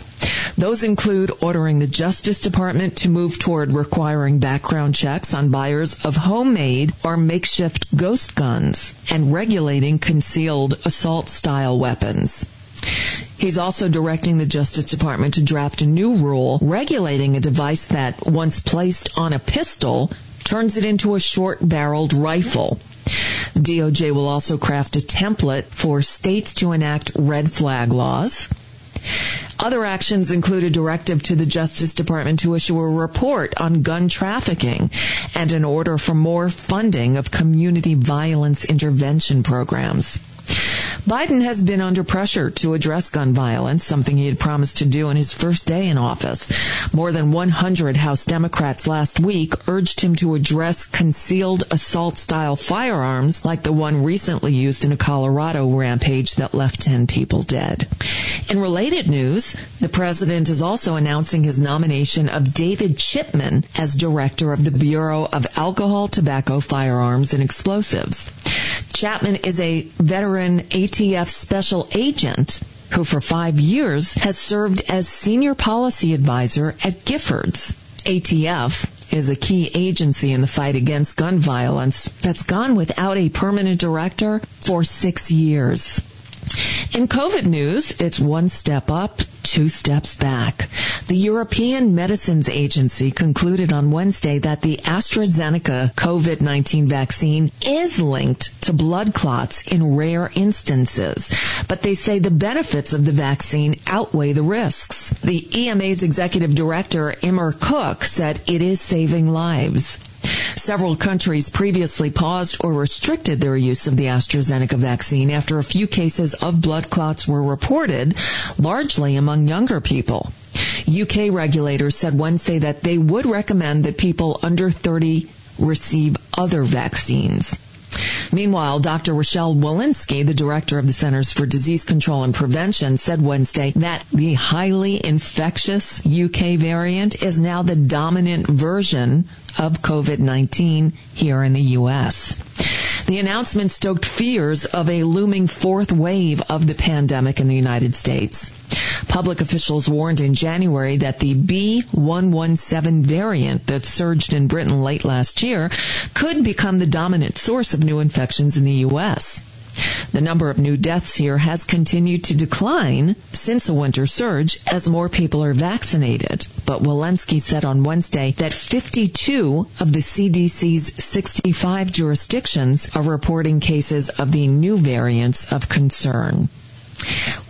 Those include ordering the Justice Department to move toward requiring background checks on buyers of homemade or makeshift ghost guns and regulating concealed assault-style weapons. He's also directing the Justice Department to draft a new rule regulating a device that, once placed on a pistol, turns it into a short-barreled rifle. DOJ will also craft a template for states to enact red flag laws. Other actions include a directive to the Justice Department to issue a report on gun trafficking and an order for more funding of community violence intervention programs. Biden has been under pressure to address gun violence, something he had promised to do in his first day in office. More than 100 House Democrats last week urged him to address concealed assault-style firearms like the one recently used in a Colorado rampage that left 10 people dead. In related news, the president is also announcing his nomination of David Chipman as director of the Bureau of Alcohol, Tobacco, Firearms and Explosives. Chapman is a veteran ATF special agent who for 5 years has served as senior policy advisor at Giffords. ATF is a key agency in the fight against gun violence that's gone without a permanent director for 6 years. In COVID news, it's one step up, two steps back. The European Medicines Agency concluded on Wednesday that the AstraZeneca COVID-19 vaccine is linked to blood clots in rare instances, but they say the benefits of the vaccine outweigh the risks. The EMA's executive director, Immer Cook, said it is saving lives. Several countries previously paused or restricted their use of the AstraZeneca vaccine after a few cases of blood clots were reported, largely among younger people. UK regulators said Wednesday that they would recommend that people under 30 receive other vaccines. Meanwhile, Dr. Rochelle Walensky, the director of the Centers for Disease Control and Prevention, said Wednesday that the highly infectious UK variant is now the dominant version of COVID-19 here in the U.S. The announcement stoked fears of a looming fourth wave of the pandemic in the United States. Public officials warned in January that the B.1.1.7 variant that surged in Britain late last year could become the dominant source of new infections in the U.S. The number of new deaths here has continued to decline since the winter surge as more people are vaccinated. But Walensky said on Wednesday that 52 of the CDC's 65 jurisdictions are reporting cases of the new variants of concern.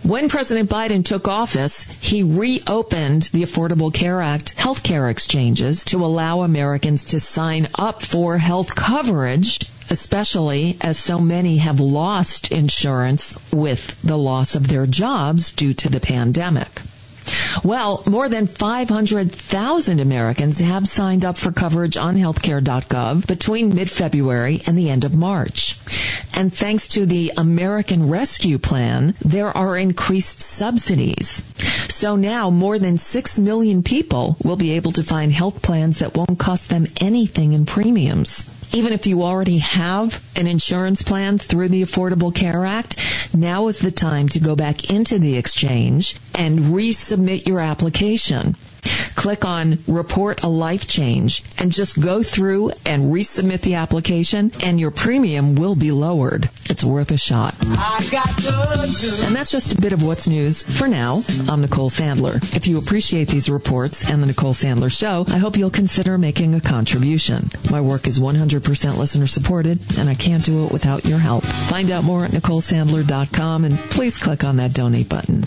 When President Biden took office, he reopened the Affordable Care Act healthcare exchanges to allow Americans to sign up for health coverage, especially as so many have lost insurance with the loss of their jobs due to the pandemic. Well, more than 500,000 Americans have signed up for coverage on healthcare.gov between mid-February and the end of March. And thanks to the American Rescue Plan, there are increased subsidies. So now more than 6 million people will be able to find health plans that won't cost them anything in premiums. Even if you already have an insurance plan through the Affordable Care Act, now is the time to go back into the exchange and resubmit your application. Click on Report a Life Change and just go through and resubmit the application, and your premium will be lowered. It's worth a shot. And that's just a bit of what's news for now. I'm Nicole Sandler. If you appreciate these reports and the Nicole Sandler Show, I hope you'll consider making a contribution. My work is 100% listener supported, and I can't do it without your help. Find out more at NicoleSandler.com, and please click on that donate button.